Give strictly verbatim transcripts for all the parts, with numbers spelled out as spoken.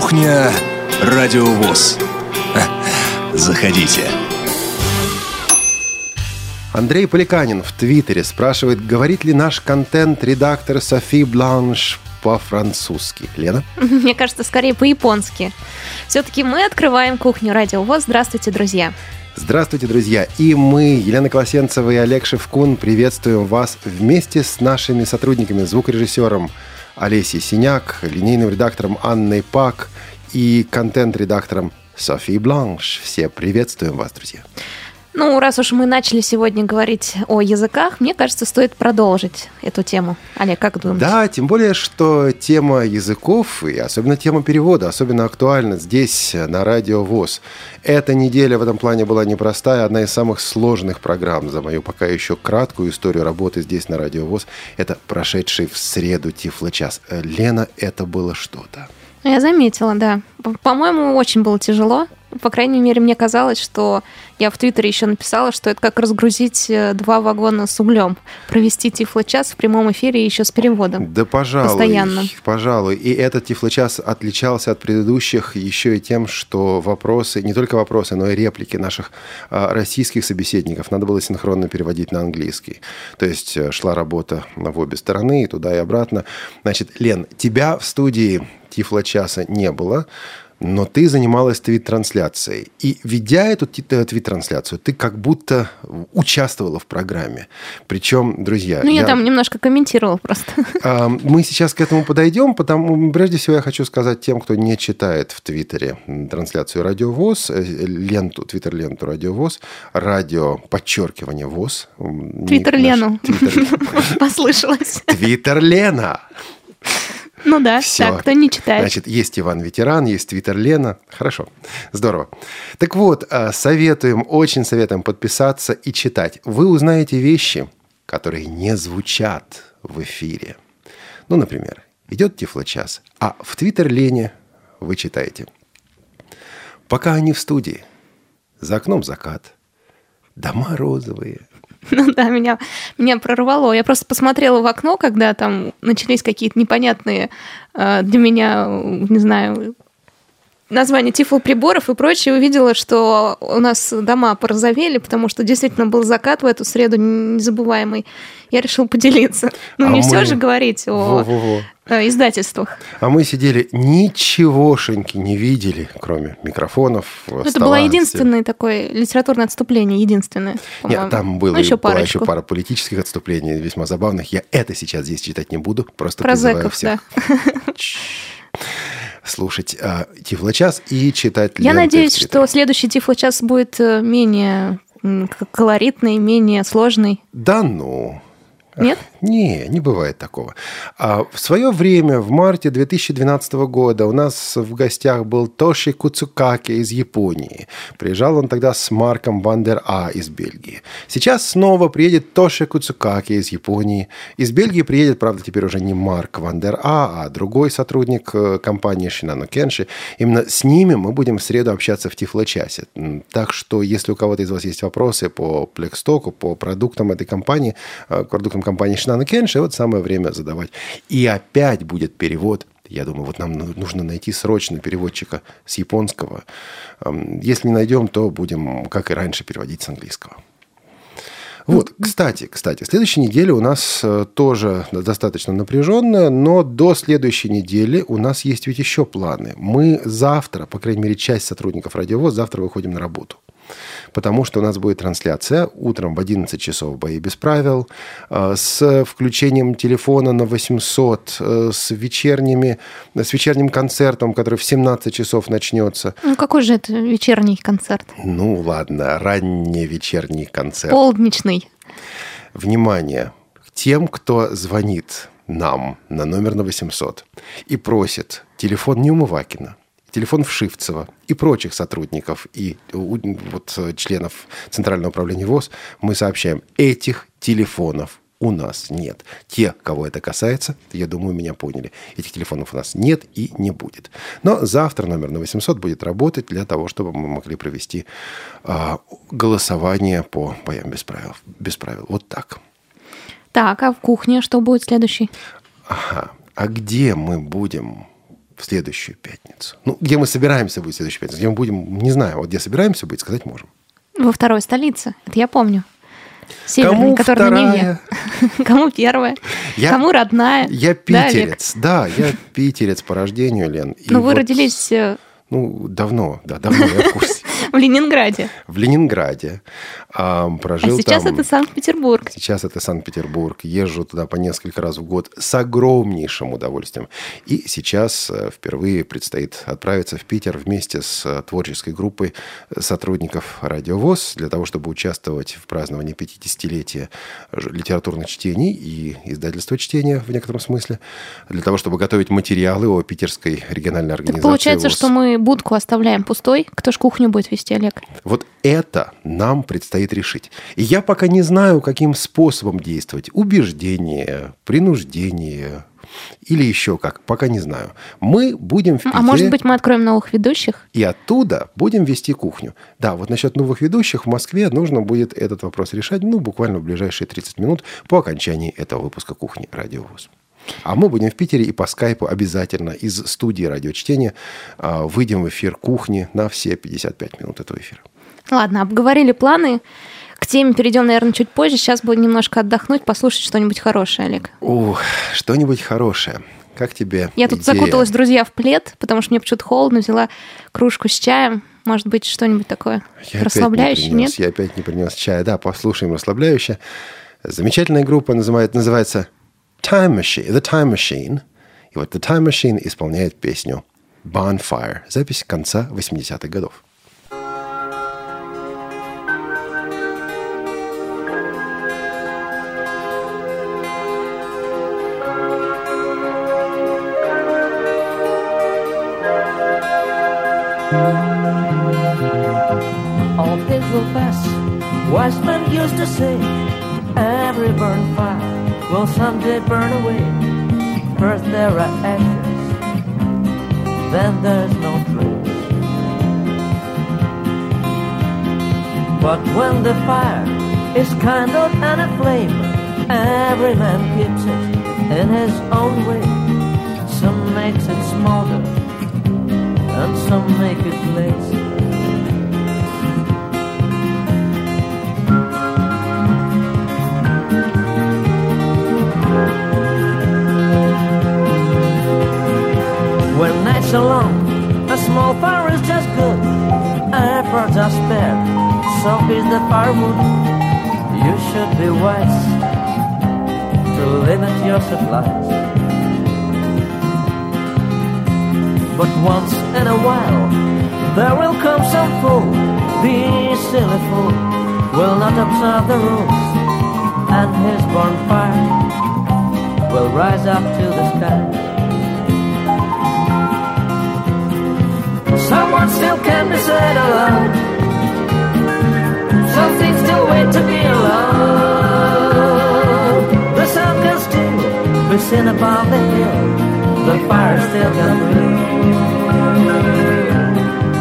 Кухня Радио ВОС. Заходите. Андрей Поликанин в Твиттере спрашивает, говорит ли наш контент-редактор Софи Бланш по-французски. Лена? Мне кажется, скорее по-японски. Все-таки мы открываем Кухню Радио ВОС. Здравствуйте, друзья. Здравствуйте, друзья. И мы, Елена Колосенцева и Олег Шевкун, приветствуем вас вместе с нашими сотрудниками, звукорежиссером Олесей Синяк, линейным редактором Анной Пак и контент-редактором Софи Бланш. Все приветствуем вас, друзья. Ну, раз уж мы начали сегодня говорить о языках, мне кажется, стоит продолжить эту тему. Олег, как думаешь? Да, тем более, что тема языков и особенно тема перевода особенно актуальна здесь, на Радио ВОС. Эта неделя в этом плане была непростая, одна из самых сложных программ за мою пока еще краткую историю работы здесь, на Радио ВОС. Это прошедший в среду Тифлочас. Лена, это было что-то. Я заметила, да. По-моему, очень было тяжело. По крайней мере, мне казалось, что я в Твиттере еще написала, что это как разгрузить два вагона с углем, провести Тифлочас в прямом эфире еще с переводом. Да, пожалуй, постоянно. Пожалуй. И этот Тифлочас отличался от предыдущих еще и тем, что вопросы, не только вопросы, но и реплики наших российских собеседников надо было синхронно переводить на английский. То есть шла работа в обе стороны, и туда, и обратно. Значит, Лен, тебя в студии Тифлочаса не было, но ты занималась твит-трансляцией. И ведя эту твит-трансляцию, ты как будто участвовала в программе. Причем, друзья... Ну, я, я... там немножко комментировала просто. Мы сейчас к этому подойдем, потому прежде всего я хочу сказать тем, кто не читает в Твиттере трансляцию Радио ВОС, ленту, Твиттер-ленту Радио ВОС, радио, подчеркивание, ВОС. Твиттер-Лену. Послышалось. Твиттер-Лена. Ну да, все. Так, кто не читает. Значит, есть Иван Ветеран, есть Твиттер Лена. Хорошо, здорово. Так вот, советуем, очень советуем подписаться и читать. Вы узнаете вещи, которые не звучат в эфире. Ну, например, идет Тифлочас, а в Твиттер Лене вы читаете. Пока они в студии, за окном закат, дома розовые. Ну да, меня, меня прорвало. Я просто посмотрела в окно, когда там начались какие-то непонятные э, для меня, не знаю, названия тифлоприборов и прочее, увидела, что у нас дома порозовели, потому что действительно был закат в эту среду незабываемый. Я решила поделиться. Ну, а не мы... все же говорить о Во-во-во. издательствах. А мы сидели, ничегошеньки не видели, кроме микрофонов, стола. Это было единственное такое литературное отступление, единственное, по-моему. Нет, там было, ну, еще была еще пара политических отступлений, весьма забавных. Я это сейчас здесь читать не буду, просто про призываю зэков, всех. Да. Слушать э, Тифлочас и читать я ленты. Я надеюсь, что следующий Тифлочас будет менее колоритный, менее сложный. Да ну... Нет? Не, не бывает такого. А в свое время, в марте две тысячи двенадцатого года, у нас в гостях был Тоши Куцукаке из Японии. Приезжал он тогда с Марком Ван дер А из Бельгии. Сейчас снова приедет Тоши Куцукаке из Японии. Из Бельгии приедет, правда, теперь уже не Марк Ван дер А, а другой сотрудник компании Shinano Kenshi. Именно с ними мы будем в среду общаться в Тифлочасе. Так что, если у кого-то из вас есть вопросы по Плекстоку, по продуктам этой компании, к продуктам компании Shinano Kenshi, вот самое время задавать. И опять будет перевод. Я думаю, вот нам нужно найти срочно переводчика с японского. Если не найдем, то будем, как и раньше, переводить с английского. Вот, кстати, кстати, следующая неделя у нас тоже достаточно напряженная, но до следующей недели у нас есть ведь еще планы. Мы завтра, по крайней мере, часть сотрудников Радио ВОС, завтра выходим на работу. Потому что у нас будет трансляция утром в одиннадцать часов «Бои без правил», с включением телефона на восемьсот, с, вечерними, с вечерним концертом, который в семнадцать часов начнется. Ну, какой же это вечерний концерт? Ну, ладно, ранний вечерний концерт. Полдничный. Внимание к тем, кто звонит нам на номер на восемьсот и просит телефон Неумывакина, телефон в Шивцова и прочих сотрудников и вот, членов Центрального управления ВОС, мы сообщаем, этих телефонов у нас нет. Те, кого это касается, я думаю, меня поняли. Этих телефонов у нас нет и не будет. Но завтра номер на восемьсот будет работать для того, чтобы мы могли провести э, голосование по боям без правил. Без правил. Вот так. Так, а в кухне что будет следующий? Ага. А где мы будем... в следующую пятницу. Ну, где мы собираемся быть в следующую пятницу? Где мы будем, не знаю, вот где собираемся быть, сказать можем. Во второй столице, это я помню. Северный, кому который вторая? На Неве. Кому первая? Я, кому родная? Я питерец, да, да, я питерец по рождению, Лен. И ну, вы вот, родились... Ну, давно, да, давно я в курсе. В Ленинграде. В Ленинграде. А, прожил а сейчас там... это Санкт-Петербург. Сейчас это Санкт-Петербург. Езжу туда по несколько раз в год с огромнейшим удовольствием. И сейчас впервые предстоит отправиться в Питер вместе с творческой группой сотрудников Радио ВОС для того, чтобы участвовать в праздновании пятидесятилетия литературных чтений и издательства чтения в некотором смысле, для того, чтобы готовить материалы о питерской региональной организации. Так получается, ВОС. Что мы будку оставляем пустой, кто ж кухню будет вести? Олег. Вот это нам предстоит решить. И я пока не знаю, каким способом действовать. Убеждение, принуждение или еще как. Пока не знаю. Мы будем в Питере... А может быть, мы откроем новых ведущих? И оттуда будем вести кухню. Да, вот насчет новых ведущих в Москве нужно будет этот вопрос решать, ну, буквально в ближайшие тридцать минут по окончании этого выпуска «Кухни Радио ВОС». А мы будем в Питере и по скайпу обязательно из студии радиочтения выйдем в эфир кухни на все пятьдесят пять минут этого эфира. Ладно, обговорили планы. К теме перейдем, наверное, чуть позже. Сейчас будем немножко отдохнуть, послушать что-нибудь хорошее, Олег. Ух, что-нибудь хорошее. Как тебе Я идея? Тут закуталась, друзья, в плед, потому что мне почему-то холодно, взяла кружку с чаем. Может быть, что-нибудь такое я расслабляющее, не нет? Я опять не принес чая. Да, послушаем расслабляющее. Замечательная группа называет, называется... Time Machine, The Time Machine. И вот The Time Machine исполняет песню Bonfire, запись конца восьмидесятых годов. All things will pass. Wise men used to say, every bonfire will someday burn away. First there are ashes, then there's no trace. But when the fire is kindled and aflame, every man keeps it in his own way. Some makes it smaller, and some make it lazy. When nights are long, a small fire is just good. Efforts are spared, so is the firewood. You should be wise to limit your supplies. But once in a while, there will come some fool. This silly fool will not observe the rules, and his bonfire will rise up to the sky. Someone still can be said aloud. Something still wait to be allowed. The sun can still be seen above the hill. The fire still can breathe,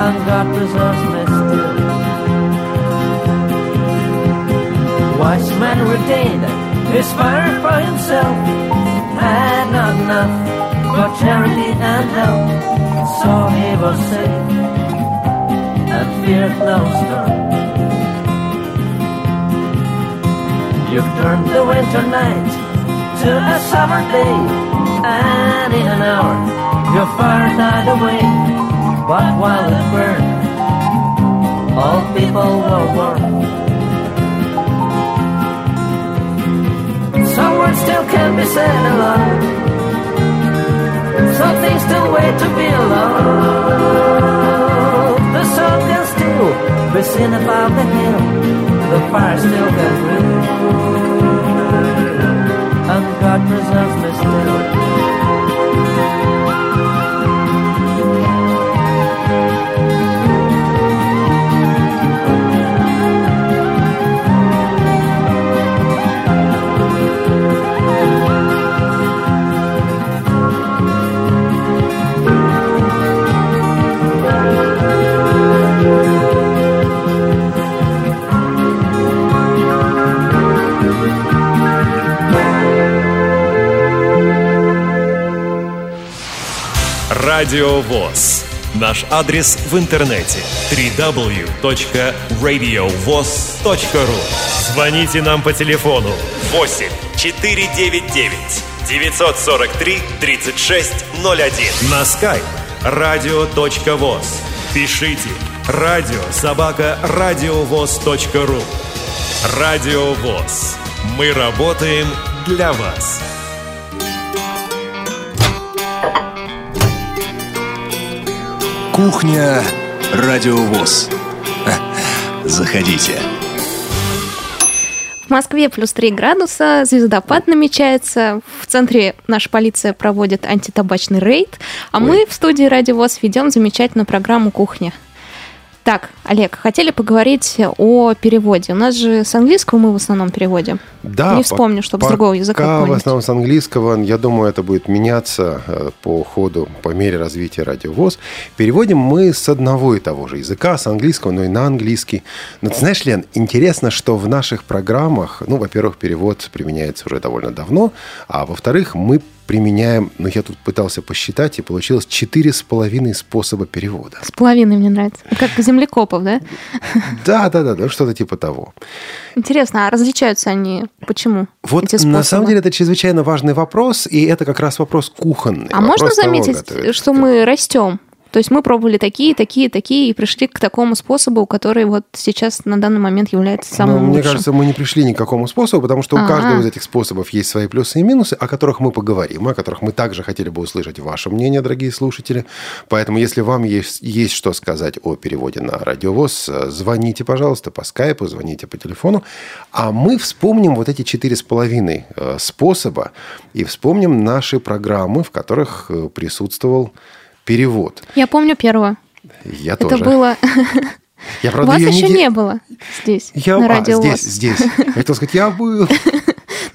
and God preserves me still. Wise man retained his fire for himself, had not enough for charity and help. So he was safe and feared no storm. You've turned the winter night to a summer day, and in an hour your fire died away. But while it burned, all people were warm. Some words still can be said aloud. Some things still wait to be alone. The sun can still be seen above the hill. The fire still can breathe, and God preserves me still. Радио ВОС. Наш адрес в интернете дабл ю дабл ю дабл ю точка радио вос точка ру. Звоните нам по телефону восемь четыреста девяносто девять девятьсот сорок три тридцать шесть ноль один. На скайп радио точка вос. Пишите радио собака радиовос.ру. Радио ВОС. Мы работаем для вас. Кухня Радио ВОС. Заходите. В Москве плюс три градуса, звездопад намечается. В центре наша полиция проводит антитабачный рейд. А Ой. мы в студии Радио ВОС ведем замечательную программу «Кухня». Так, Олег, хотели поговорить о переводе. У нас же с английского мы в основном переводим. Да. Не вспомню, чтобы с другого языка какой-нибудь. В основном с английского, я думаю, это будет меняться по ходу, по мере развития Радио ВОС. Переводим мы с одного и того же языка, с английского, но и на английский. Но ты знаешь, Лен, интересно, что в наших программах, ну, во-первых, перевод применяется уже довольно давно, а во-вторых, мы применяем, ну, я тут пытался посчитать, и получилось четыре с половиной способа перевода. С половиной мне нравится. Как землекопов, да? Да, да, да, да, что-то типа того. Интересно, а различаются они почему? Вот на самом деле это чрезвычайно важный вопрос, и это как раз вопрос кухонный. А можно заметить, что мы растем? То есть мы пробовали такие, такие, такие и пришли к такому способу, который вот сейчас на данный момент является самым лучшим. Мне кажется, мы не пришли ни к какому способу, потому что А-а-а. у каждого из этих способов есть свои плюсы и минусы, о которых мы поговорим, о которых мы также хотели бы услышать ваше мнение, дорогие слушатели. Поэтому, если вам есть, есть что сказать о переводе на Радио ВОС, звоните, пожалуйста, по скайпу, звоните по телефону. А мы вспомним вот эти четыре с половиной способа и вспомним наши программы, в которых присутствовал перевод. Я помню первого. Я это тоже. Это было... Я, правда, вас еще не... не было здесь, я... на Радио ВОС. А, здесь, здесь. Я хотел сказать, я был...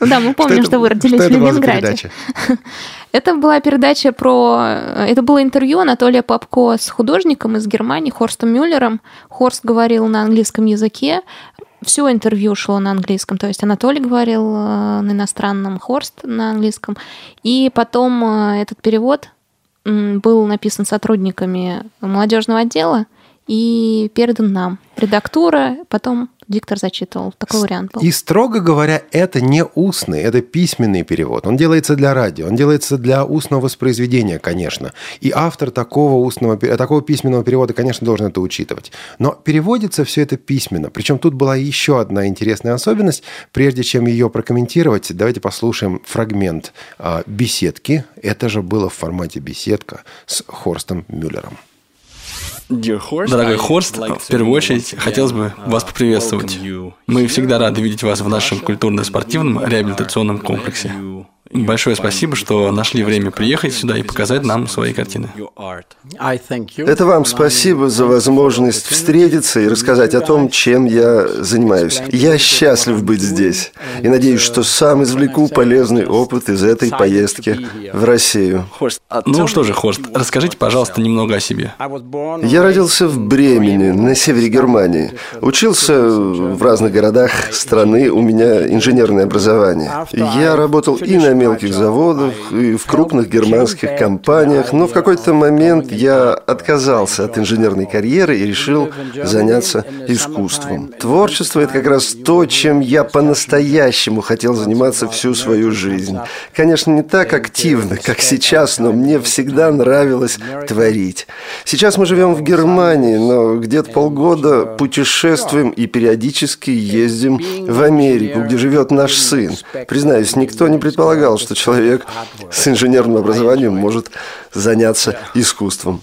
Ну да, мы помним, что, что это... вы родились что в Ленинграде. Это была передача про... Это было интервью Анатолия Попко с художником из Германии, Хорстом Мюллером. Хорст говорил на английском языке. Все интервью шло на английском, то есть Анатолий говорил на иностранном, Хорст на английском. И потом этот перевод был написан сотрудниками молодежного отдела и передан нам. Редактура, потом диктор зачитывал. Такой вариант был. И, строго говоря, это не устный, это письменный перевод. Он делается для радио, он делается для устного воспроизведения, конечно. И автор такого, устного, такого письменного перевода, конечно, должен это учитывать. Но переводится все это письменно. Причем тут была еще одна интересная особенность. Прежде чем ее прокомментировать, давайте послушаем фрагмент беседки. Это же было в формате беседка с Хорстом Мюллером. Дорогой Хорст, в первую очередь хотелось бы вас поприветствовать. Мы всегда рады видеть вас в нашем культурно-спортивном реабилитационном комплексе. Большое спасибо, что нашли время приехать сюда и показать нам свои картины. Это вам спасибо за возможность встретиться и рассказать о том, чем я занимаюсь. Я счастлив быть здесь и надеюсь, что сам извлеку полезный опыт из этой поездки в Россию. Ну что же, Хорст, расскажите, пожалуйста, немного о себе. Я родился в Бремене, на севере Германии. Учился в разных городах страны, у меня инженерное образование. Я работал и на мелких заводах, и в крупных германских компаниях, но в какой-то момент я отказался от инженерной карьеры и решил заняться искусством. Творчество – это как раз то, чем я по-настоящему хотел заниматься всю свою жизнь. Конечно, не так активно, как сейчас, но мне всегда нравилось творить. Сейчас мы живем в Германии, но где-то полгода путешествуем и периодически ездим в Америку, где живет наш сын. Признаюсь, никто не предполагал, что человек с инженерным образованием может заняться искусством.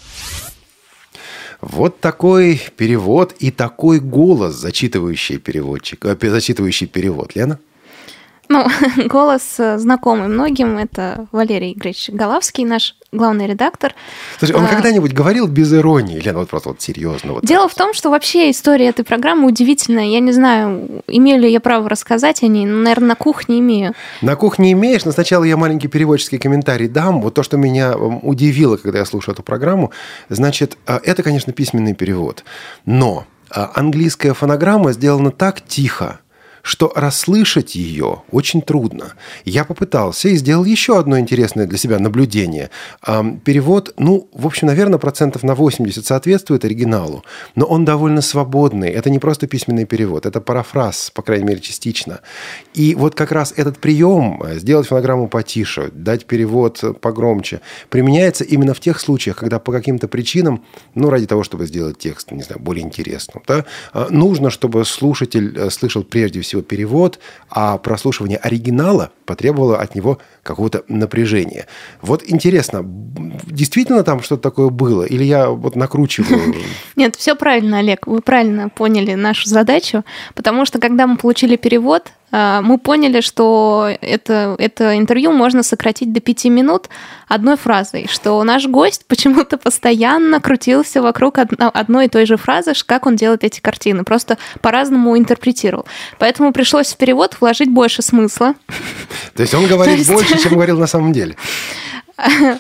Вот такой перевод и такой голос, зачитывающий переводчик, зачитывающий перевод, Лена. Ну, голос знакомый многим, это Валерий Игоревич Головский, наш главный редактор. Слушай, он а... когда-нибудь говорил без иронии, Лена, вот просто вот серьезно? Вот Дело так. в том, что вообще история этой программы удивительная. Я не знаю, имею ли я право рассказать о ней, но, наверное, на кухне имею. На кухне имеешь, но сначала я маленький переводческий комментарий дам. Вот то, что меня удивило, когда я слушал эту программу, значит, это, конечно, письменный перевод, но английская фонограмма сделана так тихо, что расслышать ее очень трудно. Я попытался и сделал еще одно интересное для себя наблюдение. Перевод, ну, в общем, наверное, процентов на восемьдесят соответствует оригиналу, но он довольно свободный. Это не просто письменный перевод, это парафраз, по крайней мере, частично. И вот как раз этот прием, сделать фонограмму потише, дать перевод погромче, применяется именно в тех случаях, когда по каким-то причинам, ну, ради того, чтобы сделать текст, не знаю, более интересным, да, нужно, чтобы слушатель слышал прежде всего перевод, а прослушивание оригинала потребовало от него какого-то напряжения. Вот интересно, действительно там что-то такое было? Или я вот накручиваю? Нет, все правильно, Олег. Вы правильно поняли нашу задачу, потому что когда мы получили перевод, мы поняли, что это, это интервью можно сократить до пяти минут одной фразой, что наш гость почему-то постоянно крутился вокруг одной и той же фразы, как он делает эти картины, просто по-разному интерпретировал. Поэтому пришлось в перевод вложить больше смысла. То есть он говорит больше, чем говорил на самом деле?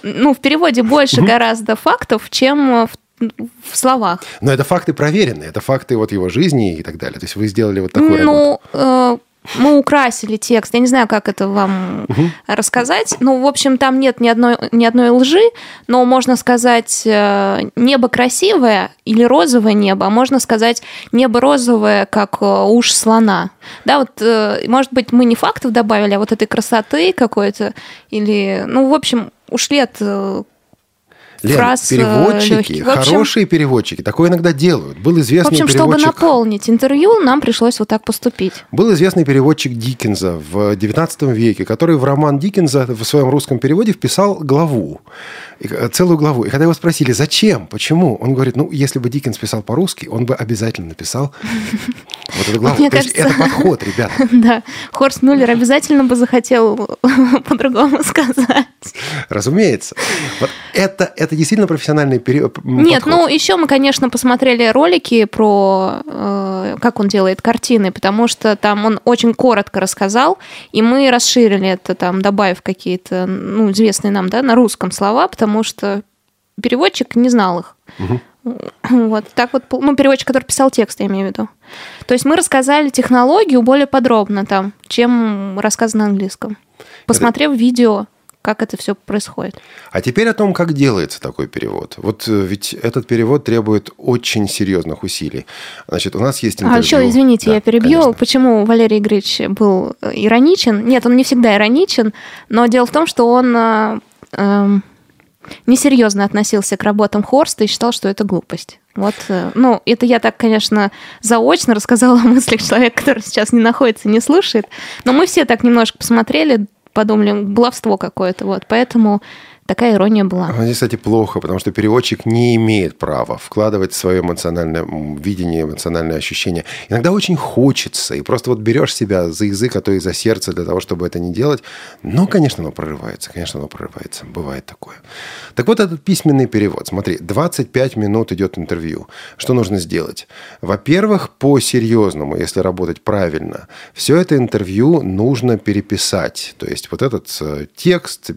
Ну, в переводе больше гораздо фактов, чем в в словах. Но это факты проверенные, это факты вот его жизни и так далее. То есть вы сделали вот такую работу. Ну, мы украсили текст. Я не знаю, как это вам угу. рассказать. Ну, в общем, там нет ни одной, ни одной лжи, но можно сказать небо красивое или розовое небо, а можно сказать небо розовое, как уж слона. Да, вот, может быть, мы не фактов добавили, а вот этой красоты какой-то. Или, ну, в общем, ушли от... Лен, фраз переводчики, легкий. Хорошие общем, переводчики, такое иногда делают. Был известный в общем, переводчик... чтобы наполнить интервью, нам пришлось вот так поступить. Был известный переводчик Диккенса в девятнадцатом веке, который в роман Диккенса в своем русском переводе вписал главу, целую главу. И когда его спросили, зачем, почему, он говорит, ну, если бы Диккенс писал по-русски, он бы обязательно написал вот эту главу. То есть это подход, ребята. Да, Хорст Мюллер обязательно бы захотел по-другому сказать. Разумеется. Это... Это действительно профессиональный период? Нет, подход. Ну еще мы, конечно, посмотрели ролики про э, как он делает картины, потому что там он очень коротко рассказал, и мы расширили это, там, добавив какие-то, ну, известные нам, да, на русском слова, потому что переводчик не знал их. Угу. Вот так вот, ну, переводчик, который писал текст, я имею в виду. То есть мы рассказали технологию более подробно, там, чем рассказано на английском, посмотрев это... видео. Как это все происходит. А теперь о том, как делается такой перевод. Вот ведь этот перевод требует очень серьезных усилий. Значит, у нас есть интервью... А еще, извините, да, я перебью. Конечно. Почему Валерий Игоревич был ироничен? Нет, он не всегда ироничен, но дело в том, что он э, э, несерьезно относился к работам Хорста и считал, что это глупость. Вот, э, ну, это я так, конечно, заочно рассказала о мыслях человека, который сейчас не находится, не слушает, но мы все так немножко посмотрели, подумали, баловство какое-то, вот, поэтому такая ирония была. Здесь, кстати, плохо, потому что переводчик не имеет права вкладывать свое эмоциональное видение, эмоциональное ощущение. Иногда очень хочется, и просто вот берешь себя за язык, а то и за сердце для того, чтобы это не делать. Но, конечно, оно прорывается, конечно, оно прорывается. Бывает такое. Так вот, этот письменный перевод. Смотри, двадцать пять минут идет интервью. Что нужно сделать? Во-первых, по-серьезному, если работать правильно, все это интервью нужно переписать. То есть вот этот текст,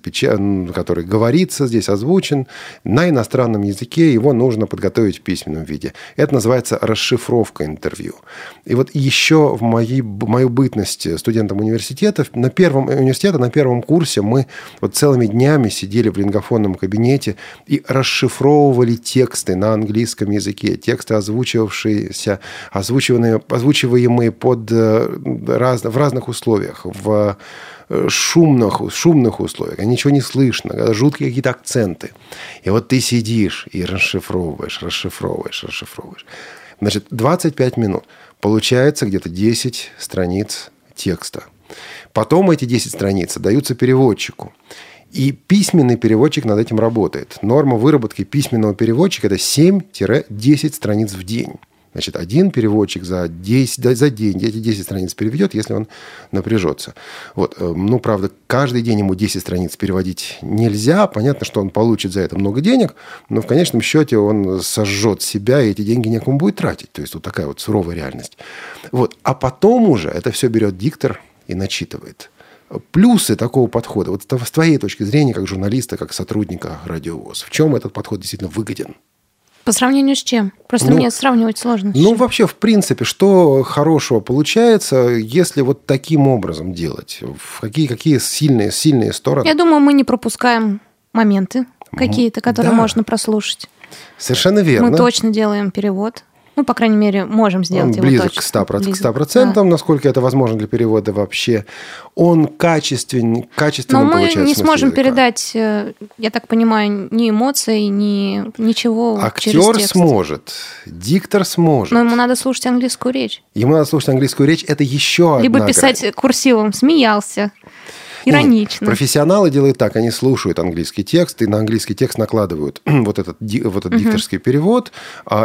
который говорит, говорится, здесь озвучен, на иностранном языке, его нужно подготовить в письменном виде. Это называется расшифровка интервью. И вот еще в моей, мою бытность студентом университета, на первом, университета, на первом курсе мы вот целыми днями сидели в лингофонном кабинете и расшифровывали тексты на английском языке, тексты, озвучивавшиеся, озвучиваемые под, раз, в разных условиях, в шумных, шумных условиях, когда ничего не слышно, когда жуткие какие-то акценты. И вот ты сидишь и расшифровываешь, расшифровываешь, расшифровываешь. Значит, двадцать пять минут. Получается где-то десять страниц текста. Потом эти десять страниц даются переводчику. И письменный переводчик над этим работает. Норма выработки письменного переводчика – это семь-десять страниц в день. Значит, один переводчик за, десять, за день эти десять страниц переведет, если он напряжется. Вот. Ну, правда, каждый день ему десять страниц переводить нельзя. Понятно, что он получит за это много денег, но в конечном счете он сожжет себя, и эти деньги некому будет тратить. То есть вот такая вот суровая реальность. Вот. А потом уже это все берет диктор и начитывает. Плюсы такого подхода, вот с твоей точки зрения, как журналиста, как сотрудника Радио ВОС, в чем этот подход действительно выгоден? По сравнению с чем? Просто ну, мне сравнивать сложно. Ну, вообще, в принципе, что хорошего получается, если вот таким образом делать? В какие, какие сильные, сильные стороны? Я думаю, мы не пропускаем моменты какие-то, которые да. можно прослушать. Совершенно верно. Мы точно делаем перевод. Ну, по крайней мере, можем сделать он его близок точно. К сто процентов, близок к сто процентов, да. насколько это возможно для перевода вообще. Он качественен, качественным Но получается. Но мы не сможем языка. Передать, я так понимаю, ни эмоций, ни ничего Актер через текст. Актер сможет, диктор сможет. Но ему надо слушать английскую речь. Ему надо слушать английскую речь, это еще Либо одна Либо писать грань. Курсивом «смеялся». Иронично. Нет, профессионалы делают так, они слушают английский текст, и на английский текст накладывают вот этот, вот этот uh-huh. дикторский перевод,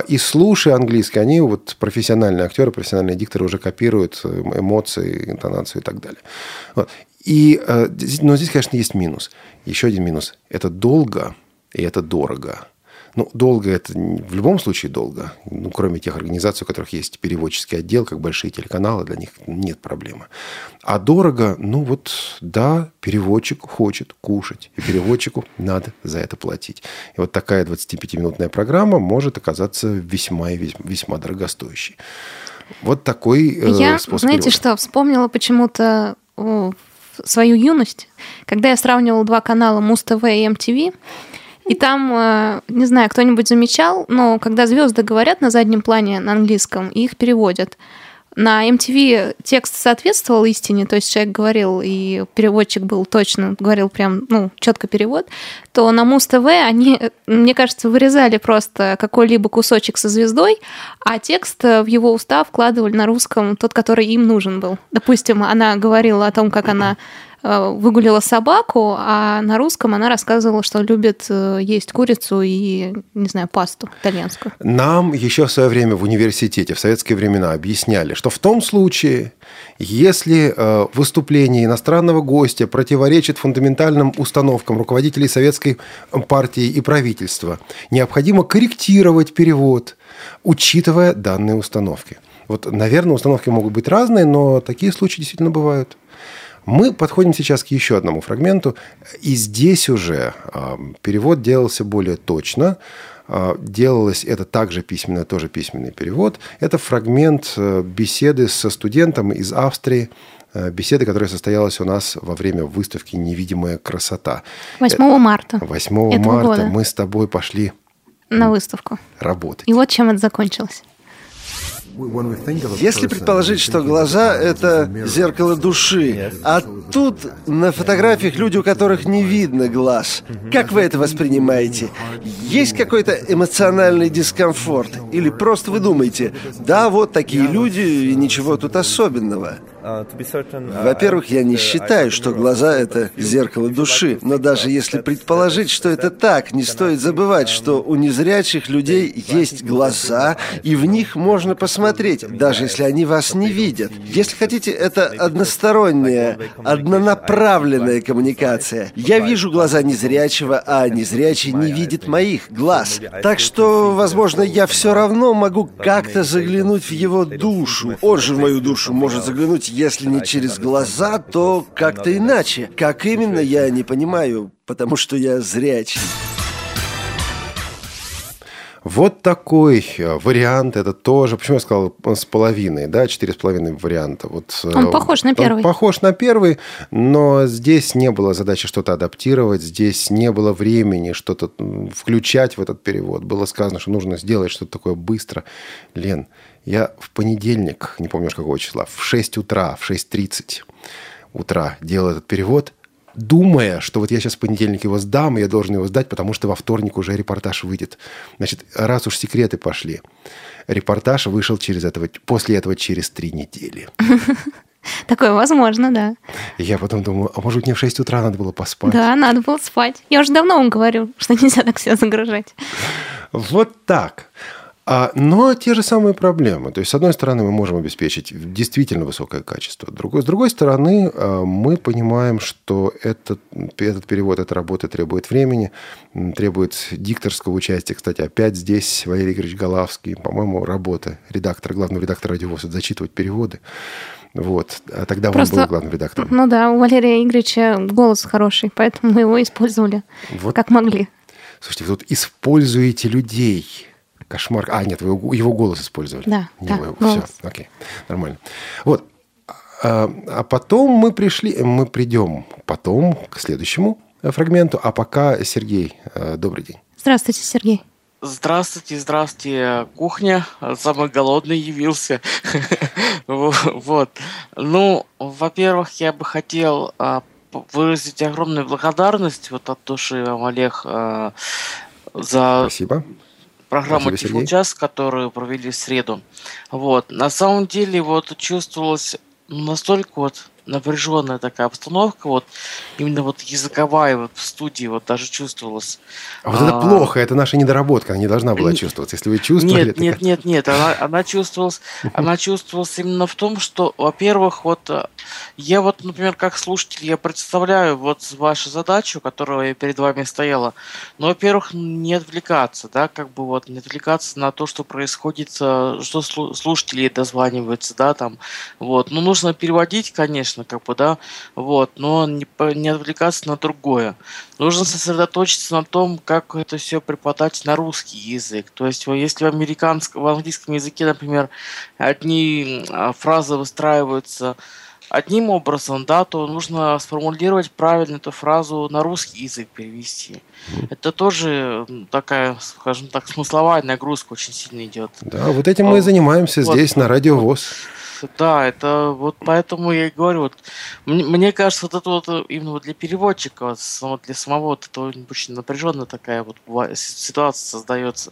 и слушая английский, они, вот профессиональные актеры, профессиональные дикторы уже копируют эмоции, интонацию и так далее. Вот. И, но здесь, конечно, есть минус. Еще один минус. Это долго и это дорого. Ну, долго это в любом случае долго. Ну, кроме тех организаций, у которых есть переводческий отдел, как большие телеканалы, для них нет проблемы. А дорого, ну вот, да, переводчик хочет кушать. И переводчику надо за это платить. И вот такая двадцатипятиминутная программа может оказаться весьма и весьма, весьма дорогостоящей. Вот такой э, я, способ знаете перевода. Что, вспомнила почему-то о, свою юность, когда я сравнивала два канала Муз-ТВ и эм ти ви. И там, не знаю, кто-нибудь замечал, но когда звезды говорят на заднем плане на английском, и их переводят. На эм ти ви текст соответствовал истине, то есть человек говорил, и переводчик был точно, говорил прям, ну, четко перевод, то на Муз-ТВ они, мне кажется, вырезали просто какой-либо кусочек со звездой, а текст в его уста вкладывали на русском тот, который им нужен был. Допустим, она говорила о том, как она... выгулила собаку, а на русском она рассказывала, что любит есть курицу и, не знаю, пасту итальянскую. Нам еще в свое время в университете, в советские времена объясняли, что в том случае, если выступление иностранного гостя противоречит фундаментальным установкам руководителей Советской партии и правительства, необходимо корректировать перевод, учитывая данные установки. Вот, наверное, установки могут быть разные, но такие случаи действительно бывают. Мы подходим сейчас к еще одному фрагменту, и здесь уже перевод делался более точно. Делалось это также письменно, тоже письменный перевод. Это фрагмент беседы со студентом из Австрии, беседы, которая состоялась у нас во время выставки «Невидимая красота». восьмого марта восьмого марта мы с тобой пошли на выставку работать. И вот чем это закончилось. Если предположить, что глаза – это зеркало души, а тут на фотографиях люди, у которых не видно глаз, как вы это воспринимаете? Есть какой-то эмоциональный дискомфорт? Или просто вы думаете, да, вот такие люди, и ничего тут особенного? Во-первых, я не считаю, что глаза – это зеркало души. Но даже если предположить, что это так, не стоит забывать, что у незрячих людей есть глаза, и в них можно посмотреть, даже если они вас не видят. Если хотите, это односторонняя, однонаправленная коммуникация. Я вижу глаза незрячего, а незрячий не видит моих глаз. Так что, возможно, я все равно могу как-то заглянуть в его душу. Он же в мою душу может заглянуть, если не через глаза, то как-то иначе. Как именно, я не понимаю, потому что я зрячий. Вот такой вариант, это тоже, почему я сказал с половиной, да, четыре с половиной варианта. Вот, он похож на первый. Он похож на первый, но здесь не было задачи что-то адаптировать, здесь не было времени что-то включать в этот перевод. Было сказано, что нужно сделать что-то такое быстро. Лен, я в понедельник, не помню какого числа, в шесть утра, в шесть тридцать утра делал этот перевод, думая, что вот я сейчас в понедельник его сдам, и я должен его сдать, потому что во вторник уже репортаж выйдет. Значит, раз уж секреты пошли, репортаж вышел через этого, после этого через три недели. Такое возможно, да. Я потом думаю, а может, мне в шесть утра надо было поспать? Да, надо было спать. Я уже давно вам говорю, что нельзя так себя загружать. Вот так. Но те же самые проблемы. То есть, с одной стороны, мы можем обеспечить действительно высокое качество. С другой стороны, мы понимаем, что этот, этот перевод, эта работа требует времени, требует дикторского участия. Кстати, опять здесь Валерий Игоревич Головский, по-моему, работа редактора, главного редактора «Радио ВОС» зачитывать переводы. Вот. А тогда Просто, он был главным редактором. Ну да, у Валерия Игоревича голос хороший, поэтому мы его использовали вот. Как могли. Слушайте, вы тут используете людей. Кошмар. А, нет, вы его голос использовали. Да, не да его, голос. Все, окей, нормально. Вот. А потом мы пришли, мы придем потом к следующему фрагменту. А пока Сергей, добрый день. Здравствуйте, Сергей. Здравствуйте, здравствуйте, кухня. Самый голодный явился. Вот. Ну, во-первых, я бы хотел выразить огромную благодарность вот от души вам, Олег, за программу «Тифлочас», которую провели в среду. Вот. На самом деле, вот чувствовалось настолько вот напряженная такая обстановка, вот именно вот языковая вот в студии вот даже чувствовалась. А вот это а... плохо, это наша недоработка, она не должна была чувствоваться. Если вы чувствовали... Нет, это нет, как... нет, нет, она, она чувствовалась, она чувствовалась именно в том, что, во-первых, вот я вот, например, как слушатель, я представляю вот вашу задачу, которая перед вами стояла, но, во-первых, не отвлекаться, да, как бы вот не отвлекаться на то, что происходит, что слушатели дозваниваются, да, там, вот. Но нужно переводить, конечно, как бы, да, вот, но не, не отвлекаться на другое. Нужно сосредоточиться на том, как это все преподать на русский язык. То есть, если в американском, в английском языке, например, одни фразы выстраиваются одним образом, да, то нужно сформулировать правильно эту фразу на русский язык перевести. Это тоже такая, скажем так, смысловая нагрузка очень сильно идет. Да, вот этим мы и занимаемся вот здесь, на Радио ВОС. Да, это вот поэтому я и говорю, вот, мне, мне кажется, вот это вот именно вот для переводчика, вот, для самого вот этого очень напряженная такая вот ситуация создается.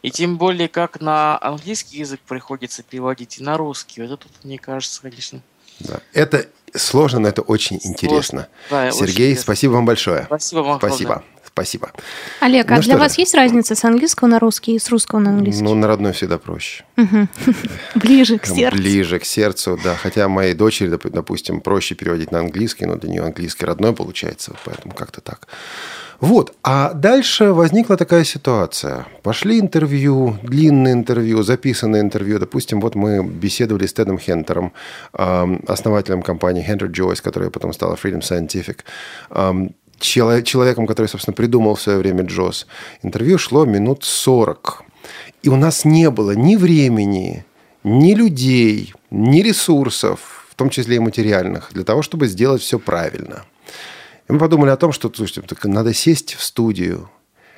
И тем более, как на английский язык приходится переводить и на русский, вот это вот, мне кажется, конечно... Да. Это сложно, но это очень сложно. Интересно. Да, Сергей, очень интересно. Спасибо вам большое. Спасибо вам. Спасибо. Вам. Спасибо. Олег, ну, а для вас же есть разница с английского на русский и с русского на английский? Ну, на родной всегда проще. Ближе к сердцу. Ближе к сердцу, да. Хотя моей дочери, допустим, проще переводить на английский, но для нее английский родной получается, поэтому как-то так. Вот, а дальше возникла такая ситуация. Пошли интервью, длинное интервью, записанное интервью. Допустим, вот мы беседовали с Тедом Хентером, основателем компании Хентер Джойс, которая потом стала Freedom Scientific, человеком, который, собственно, придумал в свое время Джос. Интервью шло минут сорок. И у нас не было ни времени, ни людей, ни ресурсов, в том числе и материальных, для того, чтобы сделать все правильно. И мы подумали о том, что, слушайте, надо сесть в студию,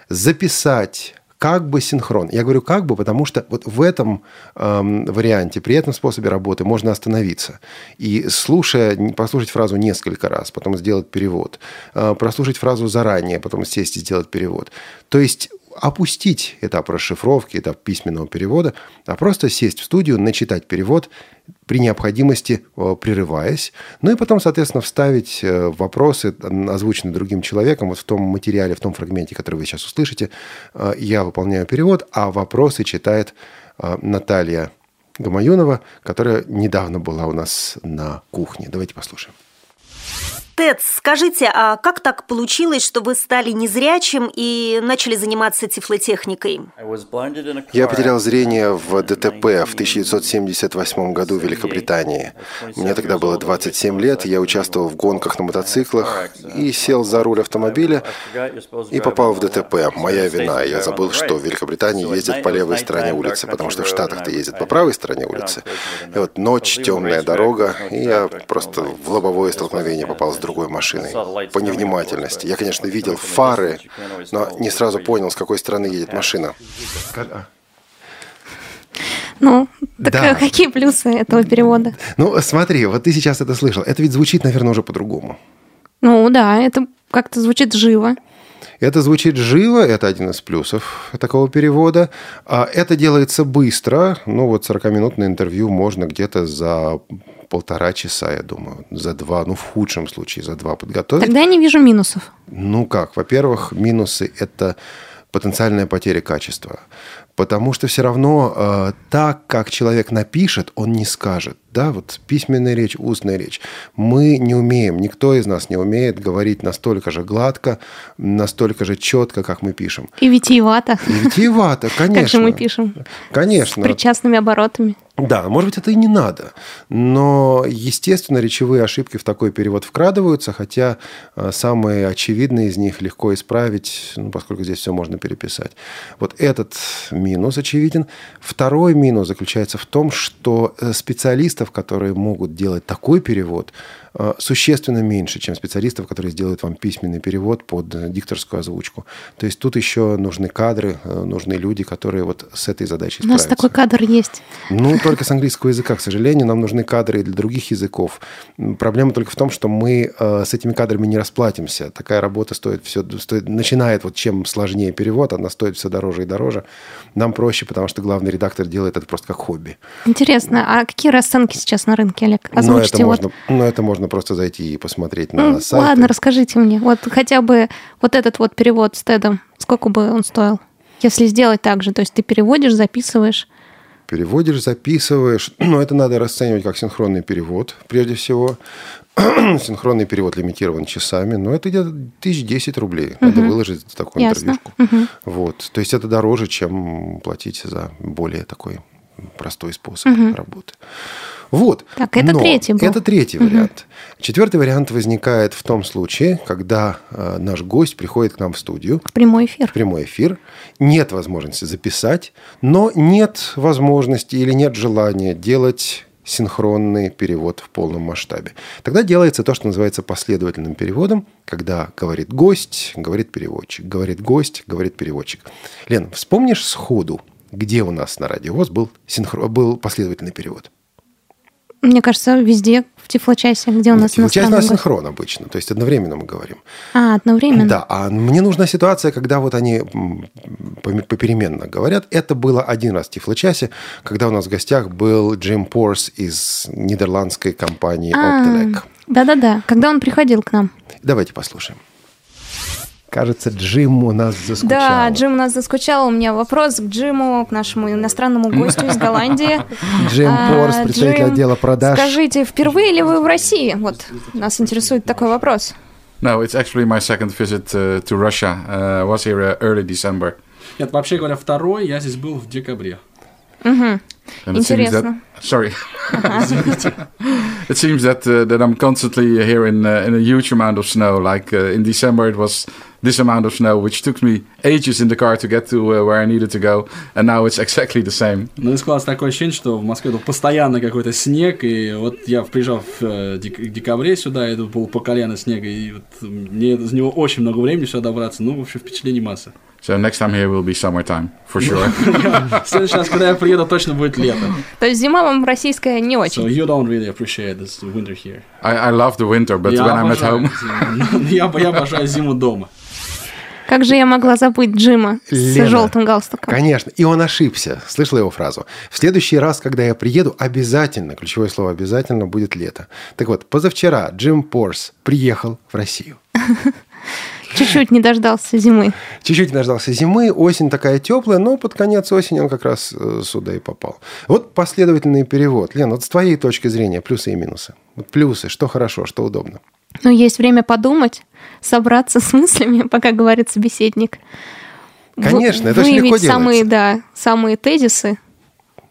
записать как бы синхрон. Я говорю как бы, потому что вот в этом эм, варианте, при этом способе работы можно остановиться. И слушая, послушать фразу несколько раз, потом сделать перевод, э, прослушать фразу заранее, потом сесть и сделать перевод. То есть опустить этап расшифровки, этап письменного перевода, а просто сесть в студию, начитать перевод, при необходимости прерываясь, ну и потом, соответственно, вставить вопросы, озвученные другим человеком. Вот в том материале, в том фрагменте, который вы сейчас услышите, я выполняю перевод, а вопросы читает Наталья Гамаюнова, которая недавно была у нас на кухне. Давайте послушаем. Тед, скажите, а как так получилось, что вы стали незрячим и начали заниматься тифлотехникой? Я потерял зрение в ДТП в тысяча девятьсот семьдесят восьмом году в Великобритании. Мне тогда было двадцать семь лет, я участвовал в гонках на мотоциклах и сел за руль автомобиля и попал в ДТП. Моя вина, я забыл, что в Великобритании ездят по левой стороне улицы, потому что в Штатах-то ездят по правой стороне улицы. И вот ночь, темная дорога, и я просто в лобовое столкновение попал с другом. другой машиной, по невнимательности. Я, конечно, видел фары, но не сразу понял, с какой стороны едет машина. Ну, так да. Какие плюсы этого перевода? Ну, смотри, вот ты сейчас это слышал. Это ведь звучит, наверное, уже по-другому. Ну, да, это как-то звучит живо. Это звучит живо, это один из плюсов такого перевода. Это делается быстро. Ну, вот сорокаминутное интервью можно где-то за полтора часа, я думаю, за два, ну, в худшем случае, за два подготовить. Тогда я не вижу минусов. Ну, как? Во-первых, минусы – это потенциальная потеря качества. Потому что все равно э, так, как человек напишет, он не скажет. Да, вот письменная речь, устная речь. Мы не умеем, никто из нас не умеет говорить настолько же гладко, настолько же четко, как мы пишем. И витиевато. И витиевато, конечно. Как же мы пишем. Конечно. С причастными оборотами. Да, может быть, это и не надо. Но, естественно, речевые ошибки в такой перевод вкрадываются, хотя самые очевидные из них легко исправить, ну, поскольку здесь все можно переписать. Вот этот минус очевиден. Второй минус заключается в том, что специалистов, которые могут делать такой перевод, существенно меньше, чем специалистов, которые сделают вам письменный перевод под дикторскую озвучку. То есть тут еще нужны кадры, нужны люди, которые вот с этой задачей справятся. У нас такой кадр есть. Ну, только с английского языка, к сожалению. Нам нужны кадры и для других языков. Проблема только в том, что мы с этими кадрами не расплатимся. Такая работа стоит все... Стоит, начинает вот чем сложнее перевод, она стоит все дороже и дороже. Нам проще, потому что главный редактор делает это просто как хобби. Интересно, а какие расценки сейчас на рынке, Олег? Озвучьте. Ну, это вот. можно, ну, это можно просто зайти и посмотреть на ну, сайт. Ладно, расскажите мне. Вот хотя бы вот этот вот перевод с Тедом, сколько бы он стоил? Если сделать так же, то есть ты переводишь, записываешь... Переводишь, записываешь. Но это надо расценивать как синхронный перевод, прежде всего. Синхронный перевод лимитирован часами. Но это где-то тысяч десять рублей. Угу. Надо выложить за такую Ясно. интервьюшку. Угу. Вот. То есть это дороже, чем платить за более такой простой способ угу. работы. Вот. Так, это Но третий был. Это третий угу. вариант. Четвертый вариант возникает в том случае, когда наш гость приходит к нам в студию. В прямой эфир. В прямой эфир. Нет возможности записать, но нет возможности или нет желания делать синхронный перевод в полном масштабе. Тогда делается то, что называется последовательным переводом, когда говорит гость, говорит переводчик, говорит гость, говорит переводчик. Лен, вспомнишь сходу, где у нас на Радио ВОС был, синхро... был последовательный перевод? Мне кажется, везде, в Тифлочасе, где у нас иностранный гость. Тифлочас у нас синхрон обычно, то есть одновременно мы говорим. А, одновременно? Да, а мне нужна ситуация, когда вот они попеременно говорят. Это было один раз в Тифлочасе, когда у нас в гостях был Джим Порс из нидерландской компании Optelec. Да-да-да, когда он приходил к нам. Давайте послушаем. Кажется, Джим у нас заскучал. Да, Джим у нас заскучал. У меня вопрос к Джиму, к нашему иностранному гостю из Голландии. Джим Порс, представитель отдела продаж. Скажите, впервые ли вы в России? Вот, нас интересует такой вопрос. No, it's actually my second visit to Russia. I was here early December. Нет, вообще говоря, второй. Я здесь был в декабре. Угу. Интересно. Sorry. It seems that uh, that I'm constantly here in uh, in a huge amount of snow. Like uh, in December, it was this amount of snow, which took me ages in the car to get to uh, where I needed to go, and now it's exactly the same. Ну, складывается такое ощущение, что в Москве был постоянно какой-то снег, и вот я приезжал в э, дек- декабре сюда, и тут было по колено снега, и вот мне из него очень много времени сюда добраться. Ну, в общем, впечатлений масса. So next time here will be summertime, for sure. В следующий раз, когда я приеду, точно будет лето. То есть зима вам российская не очень. So you don't really appreciate this winter here. I, I love the winter, but я when I'm at home... я, я обожаю зиму дома. Как же я могла забыть Джима Лена, с желтым галстуком? Конечно, и он ошибся. Слышала его фразу. В следующий раз, когда я приеду, обязательно, ключевое слово обязательно, будет лето. Так вот, позавчера Джим Порс приехал в Россию. Чуть-чуть не дождался зимы. Чуть-чуть не дождался зимы. Осень такая теплая, но под конец осени он как раз сюда и попал. Вот последовательный перевод. Лен, вот с твоей точки зрения плюсы и минусы. Вот плюсы, что хорошо, что удобно. Ну, есть время подумать, собраться с мыслями, пока говорит собеседник. Конечно, Вы, это очень легко делается. Выявить самые, да, самые тезисы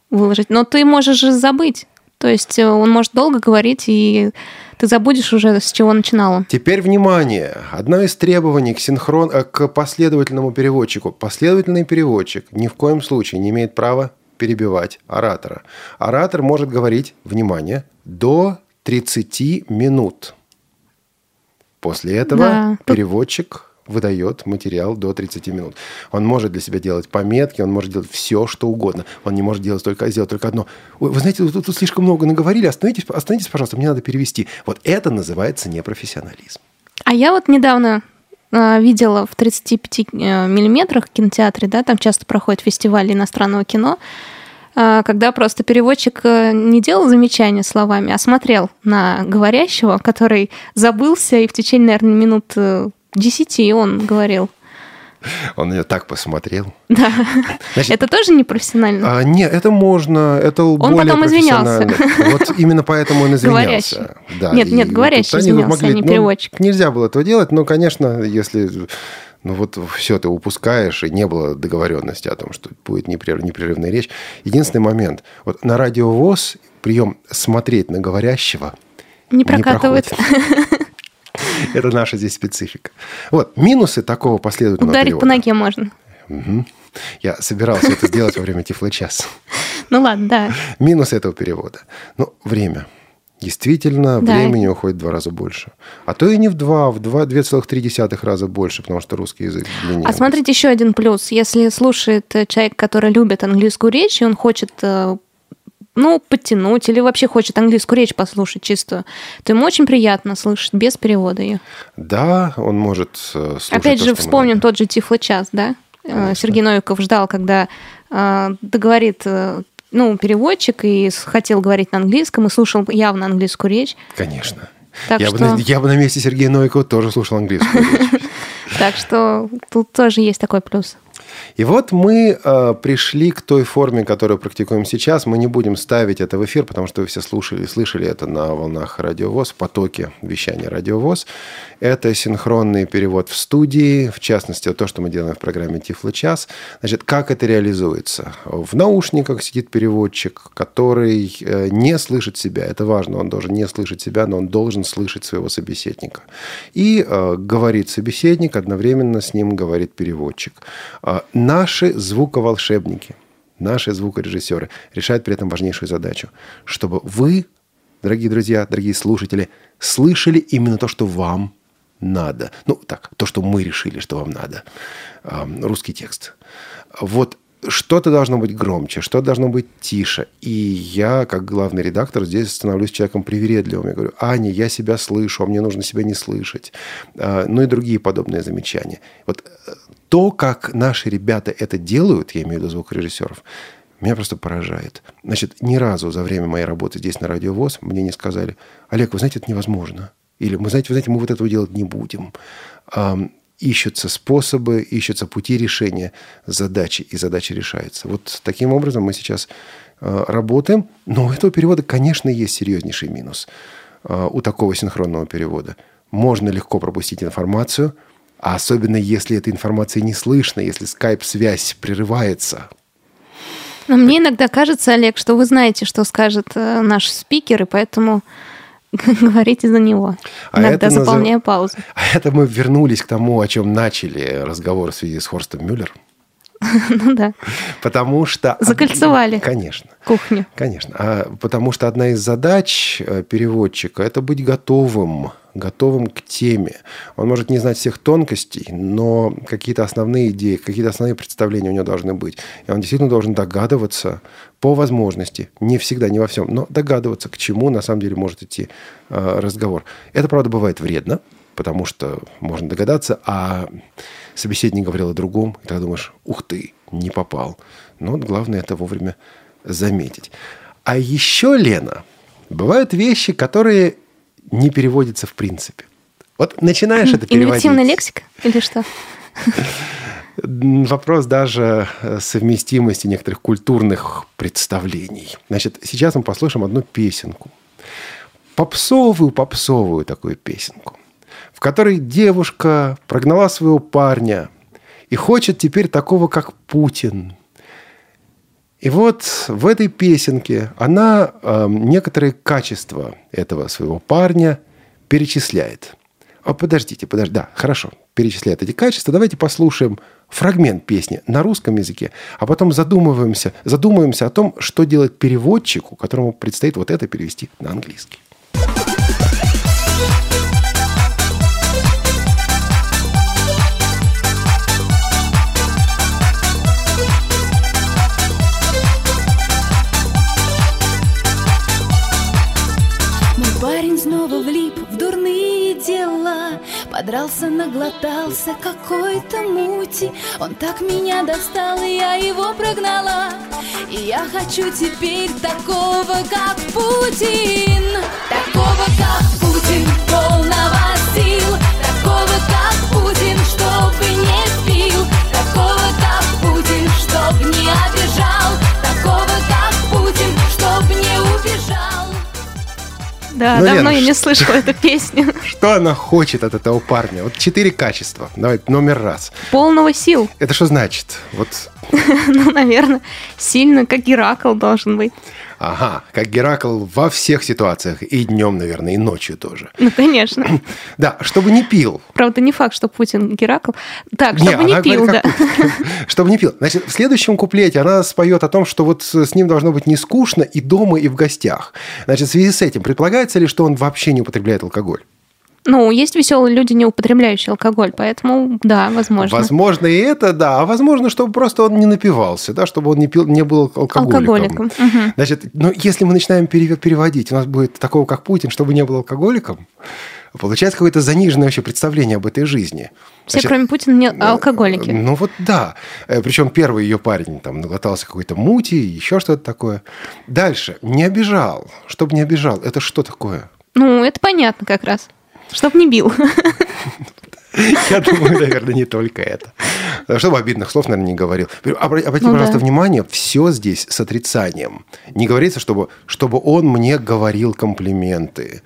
выложить. Но ты можешь же забыть. То есть он может долго говорить, и ты забудешь уже, с чего начинал он. Теперь внимание. Одно из требований к, синхрон... к последовательному переводчику. Последовательный переводчик ни в коем случае не имеет права перебивать оратора. Оратор может говорить, внимание, до тридцать минут. После этого да, переводчик... выдает материал до тридцать минут. Он может для себя делать пометки, он может делать все, что угодно. Он не может делать только, сделать только одно. Ой, вы знаете, тут, тут слишком много наговорили, остановитесь, остановитесь, пожалуйста, мне надо перевести. Вот это называется непрофессионализм. А я вот недавно э, видела в тридцати пяти миллиметрах в кинотеатре, да, там часто проходят фестивали иностранного кино, э, когда просто переводчик не делал замечания словами, а смотрел на говорящего, который забылся и в течение, наверное, минут... десяти он говорил. Он ее так посмотрел. Да. Значит, это тоже непрофессионально? А, нет, это можно. Это он более профессионально. Он потом извинялся. Вот именно поэтому он извинялся. Да, нет, нет, говорящий вот извинялся, могли, а не переводчик. Ну, нельзя было этого делать, но, конечно, если... Ну вот все, ты упускаешь, и не было договоренности о том, что будет непрерывная речь. Единственный момент. Вот на Радио ВОС прием «смотреть на говорящего» не прокатывает. Это наша здесь специфика. Вот, минусы такого последовательного перевода. Ударить по ноге можно. Угу. Я собирался это сделать во время Тифлочас. Ну ладно, да. Минус этого перевода. Ну, время. Действительно, да. Времени уходит в два раза больше. А то и не в два, в два, два целых три десятых раза больше, потому что русский язык длиннее. А смотрите, еще один плюс. Если слушает человек, который любит английскую речь, и он хочет... ну, подтянуть, или вообще хочет английскую речь послушать чистую, то ему очень приятно слышать без перевода ее. Да, он может слушать. Опять же, вспомним надо. Тот же Тифлочас, да? Конечно. Сергей Новиков ждал, когда договорит, ну, переводчик, и хотел говорить на английском, и слушал явно английскую речь. Конечно. Так я, что... бы на, я бы на месте Сергея Новикова тоже слушал английскую речь. Так что тут тоже есть такой плюс. И вот мы э, пришли к той форме, которую практикуем сейчас. Мы не будем ставить это в эфир, потому что вы все слушали и слышали это на волнах Радио ВОС, в потоке вещания Радио ВОС. Это синхронный перевод в студии, в частности, то, что мы делаем в программе «Тифлочас». Значит, как это реализуется? В наушниках сидит переводчик, который не слышит себя. Это важно, он должен не слышать себя, но он должен слышать своего собеседника. И э, говорит собеседник, одновременно с ним говорит переводчик. Наши звуковолшебники, наши звукорежиссеры решают при этом важнейшую задачу, чтобы вы, дорогие друзья, дорогие слушатели, слышали именно то, что вам надо. Ну, так, то, что мы решили, что вам надо. Русский текст. Вот что-то должно быть громче, что-то должно быть тише. И я, как главный редактор, здесь становлюсь человеком привередливым. Я говорю: Аня, я себя слышу, а мне нужно себя не слышать. Ну и другие подобные замечания. Вот то, как наши ребята это делают, я имею в виду звукорежиссеров, меня просто поражает. Значит, ни разу за время моей работы здесь на Радио ВОС мне не сказали: Олег, вы знаете, это невозможно. Или, вы знаете, вы знаете, мы вот этого делать не будем. Ищутся способы, ищутся пути решения задачи, и задача решается. Вот таким образом мы сейчас работаем. Но у этого перевода, конечно, есть серьезнейший минус. У такого синхронного перевода можно легко пропустить информацию, а особенно если этой информации не слышно, если скайп-связь прерывается. Но мне иногда кажется, Олег, что вы знаете, что скажет наш спикер, и поэтому... говорите за него, иногда а заполняя назов... паузу. А это мы вернулись к тому, о чем начали разговор в связи с Хорстом Мюллером. Ну да. Потому что... Закольцевали. Конечно. Кухню. Конечно. А потому что одна из задач переводчика – это быть готовым, готовым к теме. Он может не знать всех тонкостей, но какие-то основные идеи, какие-то основные представления у него должны быть. И он действительно должен догадываться по возможности, не всегда, не во всем, но догадываться, к чему на самом деле может идти разговор. Это, правда, бывает вредно, потому что можно догадаться, а собеседник говорил о другом, и ты думаешь: ух ты, не попал. Но главное это вовремя заметить. А еще, Лена, бывают вещи, которые не переводятся в принципе. Вот начинаешь это переводить. Инвективная лексика или что? Вопрос даже совместимости некоторых культурных представлений. Значит, сейчас мы послушаем одну песенку. Попсовую, попсовую такую песенку, в которой девушка прогнала своего парня и хочет теперь такого, как Путин. И вот в этой песенке она э, некоторые качества этого своего парня перечисляет. А подождите, подождите. Да, хорошо, перечисляет эти качества. Давайте послушаем фрагмент песни на русском языке, а потом задумываемся, задумываемся о том, что делать переводчику, которому предстоит вот это перевести на английский. Снова влип в дурные дела, подрался, наглотался какой-то мути. Он так меня достал, и я его прогнала. И я хочу теперь такого, как Путин. Такого, как Путин, полного сил. Такого, как Путин, чтобы не пил. Да, ну, давно Лена, я не что... слышала эту песню. Что она хочет от этого парня? Вот четыре качества. Давай, номер раз. Полного сил. Это что значит? Вот. Ну, наверное, сильно, как Геракл должен быть. Ага, как Геракл во всех ситуациях. И днем, наверное, и ночью тоже. Ну, конечно. Да, чтобы не пил. Правда, не факт, что Путин Геракл. Так, чтобы не, не пил, говорит, да. Чтобы не пил. Значит, в следующем куплете она споет о том, что вот с ним должно быть не скучно и дома, и в гостях. Значит, в связи с этим предполагается ли, что он вообще не употребляет алкоголь? Ну, есть веселые люди, не употребляющие алкоголь, поэтому, да, возможно. Возможно и это, да, а возможно, чтобы просто он не напивался, да, чтобы он не пил, не был алкоголиком. Алкоголиком. Угу. Значит, ну, если мы начинаем переводить, у нас будет такого, как Путин, чтобы не был алкоголиком, получается какое-то заниженное вообще представление об этой жизни. Все, значит, кроме Путина, не алкоголики. Ну, вот да. Причем первый ее парень там наглотался какой-то мути, еще что-то такое. Дальше. Не обижал. Чтобы не обижал. Это что такое? Ну, это понятно как раз. Чтоб не бил. Я думаю, наверное, не только это. Чтобы обидных слов, наверное, не говорил. Обратите, ну, пожалуйста, да. внимание, все здесь с отрицанием. Не говорится, чтобы, чтобы он мне говорил комплименты,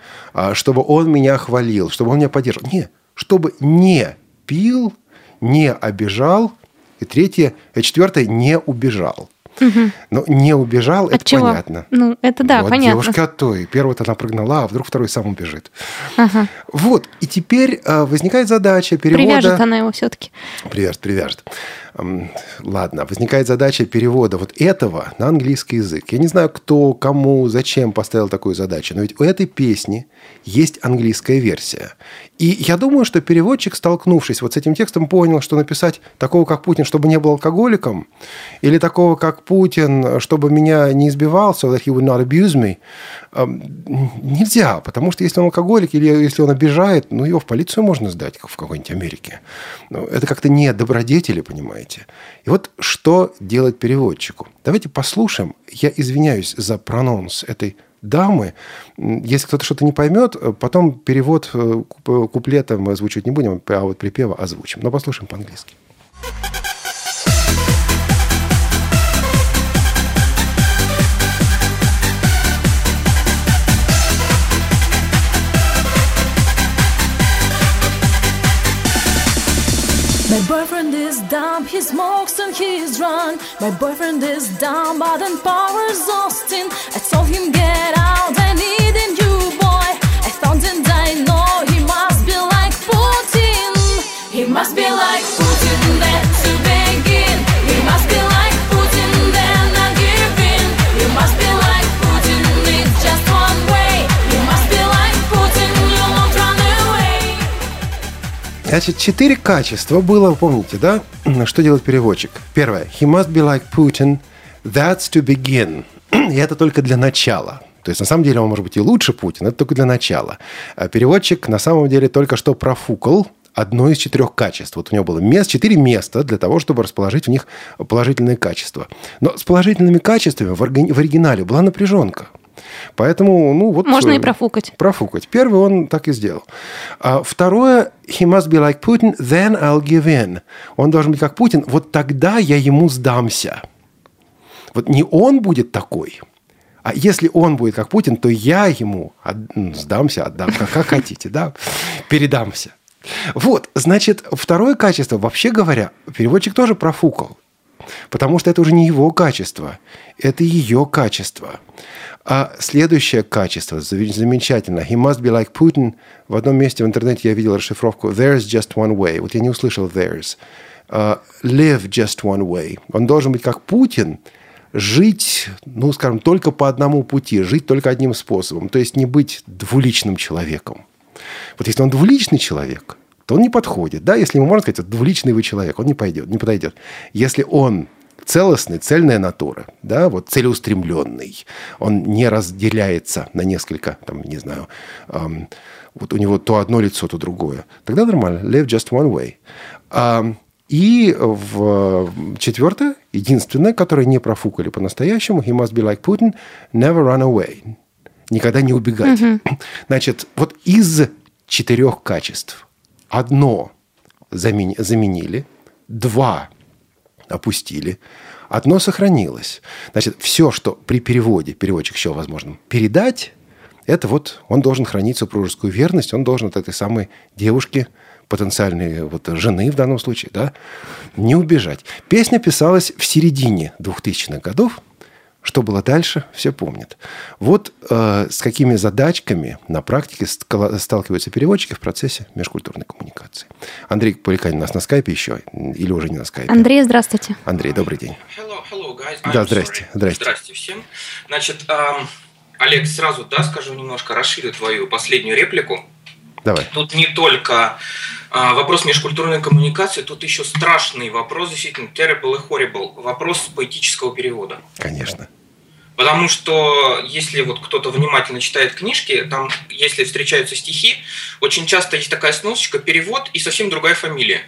чтобы он меня хвалил, чтобы он меня поддерживал. Нет, чтобы не пил, не обижал. И третье, и четвертое, не убежал. Угу. Но не убежал, от это чего? Понятно. Ну, это да, вот, понятно. Девушка от той. Первого-то она прогнала, а вдруг второй сам убежит. Ага. Вот, и теперь возникает задача перевода... Привяжет она его все-таки. Привяжет, привяжет. Ладно, возникает задача перевода вот этого на английский язык. Я не знаю, кто, кому, зачем поставил такую задачу, но ведь у этой песни есть английская версия. И я думаю, что переводчик, столкнувшись вот с этим текстом, понял, что написать такого, как Путин, чтобы не был алкоголиком, или такого, как Путин, чтобы меня не избивал, so that he would not abuse me, нельзя, потому что если он алкоголик или если он обижает, ну, его в полицию можно сдать, как в какой-нибудь Америке. Это как-то не добродетели, понимаете? И вот что делать переводчику? Давайте послушаем. Я извиняюсь за прононс этой дамы. Если кто-то что-то не поймет, потом перевод куплета мы озвучивать не будем, а вот припева озвучим. Но послушаем по-английски. My boyfriend is dumb, he smokes and he's drunk. My boyfriend is dumb, but in power's Austin. I told him get out, I need a new boy. I found and I know he must be like Putin. He must be like Putin, then to begin. He must be like Putin, then not give in. He must be like Putin, it's just one way. He must be like Putin, you won't run away. Значит, четыре качества было, помните, да? Что делает переводчик? Первое. He must be like Putin. That's to begin. И это только для начала. То есть, на самом деле, он может быть и лучше Путина. Это только для начала. А переводчик, на самом деле, только что профукал одно из четырех качеств. Вот у него было мест, четыре места для того, чтобы расположить в них положительные качества. Но с положительными качествами в оригинале была напряженка. Поэтому, ну, вот... Можно и профукать. Профукать. Первый он так и сделал. А второе, he must be like Putin, then I'll give in. Он должен быть как Путин, вот тогда я ему сдамся. Вот не он будет такой, а если он будет как Путин, то я ему от... сдамся, отдам, как, как хотите, да, передамся. Вот, значит, второе качество, вообще говоря, переводчик тоже профукал. Потому что это уже не его качество, это ее качество. А следующее качество замечательно. He must be like Putin. В одном месте в интернете я видел расшифровку there's just one way. Вот я не услышал there's. Uh, live just one way. Он должен быть как Путин, жить, ну, скажем, только по одному пути, жить только одним способом. То есть не быть двуличным человеком. Вот если он двуличный человек, то он не подходит. Да? Если ему можно сказать, двуличный вы человек, он не пойдет, не подойдет. Если он целостный, цельная натура, да? Вот целеустремленный, он не разделяется на несколько, там, не знаю, эм, вот у него то одно лицо, то другое, тогда нормально. Live just one way. Эм, и в, четвертое, единственное, которое не профукали по-настоящему, he must be like Putin, never run away. Никогда не убегать. Mm-hmm. Значит, вот из четырех качеств одно заменили, два опустили, одно сохранилось. Значит, все, что при переводе переводчик считал возможным передать, Это вот он должен хранить супружескую верность, он должен от этой самой девушки, потенциальной вот жены в данном случае, да, не убежать. Песня писалась в середине двухтысячных годов. Что было дальше, все помнят. Вот э, с какими задачками на практике сталкиваются переводчики в процессе межкультурной коммуникации. Андрей Поликанин у нас на скайпе еще, или уже не на скайпе. Андрей, здравствуйте. Андрей, добрый день. Hello, hello, guys. Да, здрасте, здрасте. Здрасте всем. Значит, эм, Олег, сразу, да, скажу немножко, расширю твою последнюю реплику. Давай. Тут не только а, вопрос межкультурной коммуникации, тут еще страшный вопрос, действительно, terrible и horrible, вопрос поэтического перевода. Конечно. Потому что, если вот кто-то внимательно читает книжки, там, если встречаются стихи, очень часто есть такая сносочка «перевод» и совсем другая фамилия.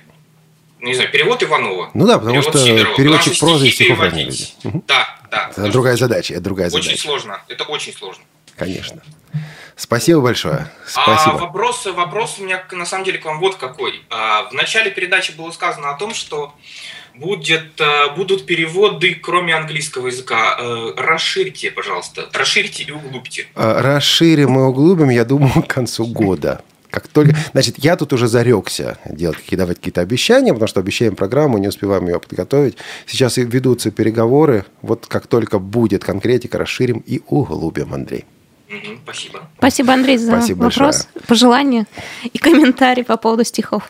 Не знаю, перевод Иванова. Ну да, потому перевод что Сидорова, переводчик прозы и стихов переводить. Угу. Да, да. Это другая задача, это другая задача. Очень сложно, это очень сложно. Конечно. Спасибо большое. Спасибо. А вопрос, вопрос у меня на самом деле к вам вот какой. В начале передачи было сказано о том, что будет, будут переводы, кроме английского языка. Расширьте, пожалуйста. Расширьте и углубьте. Расширим и углубим, я думаю, к концу года. Как только... Значит, я тут уже зарекся делать, давать какие-то обещания, потому что обещаем программу, не успеваем ее подготовить. Сейчас ведутся переговоры. Вот как только будет конкретика, расширим и углубим, Андрей. Спасибо. Спасибо, Андрей, за Спасибо вопрос, большое. Пожелания и комментарии по поводу стихов.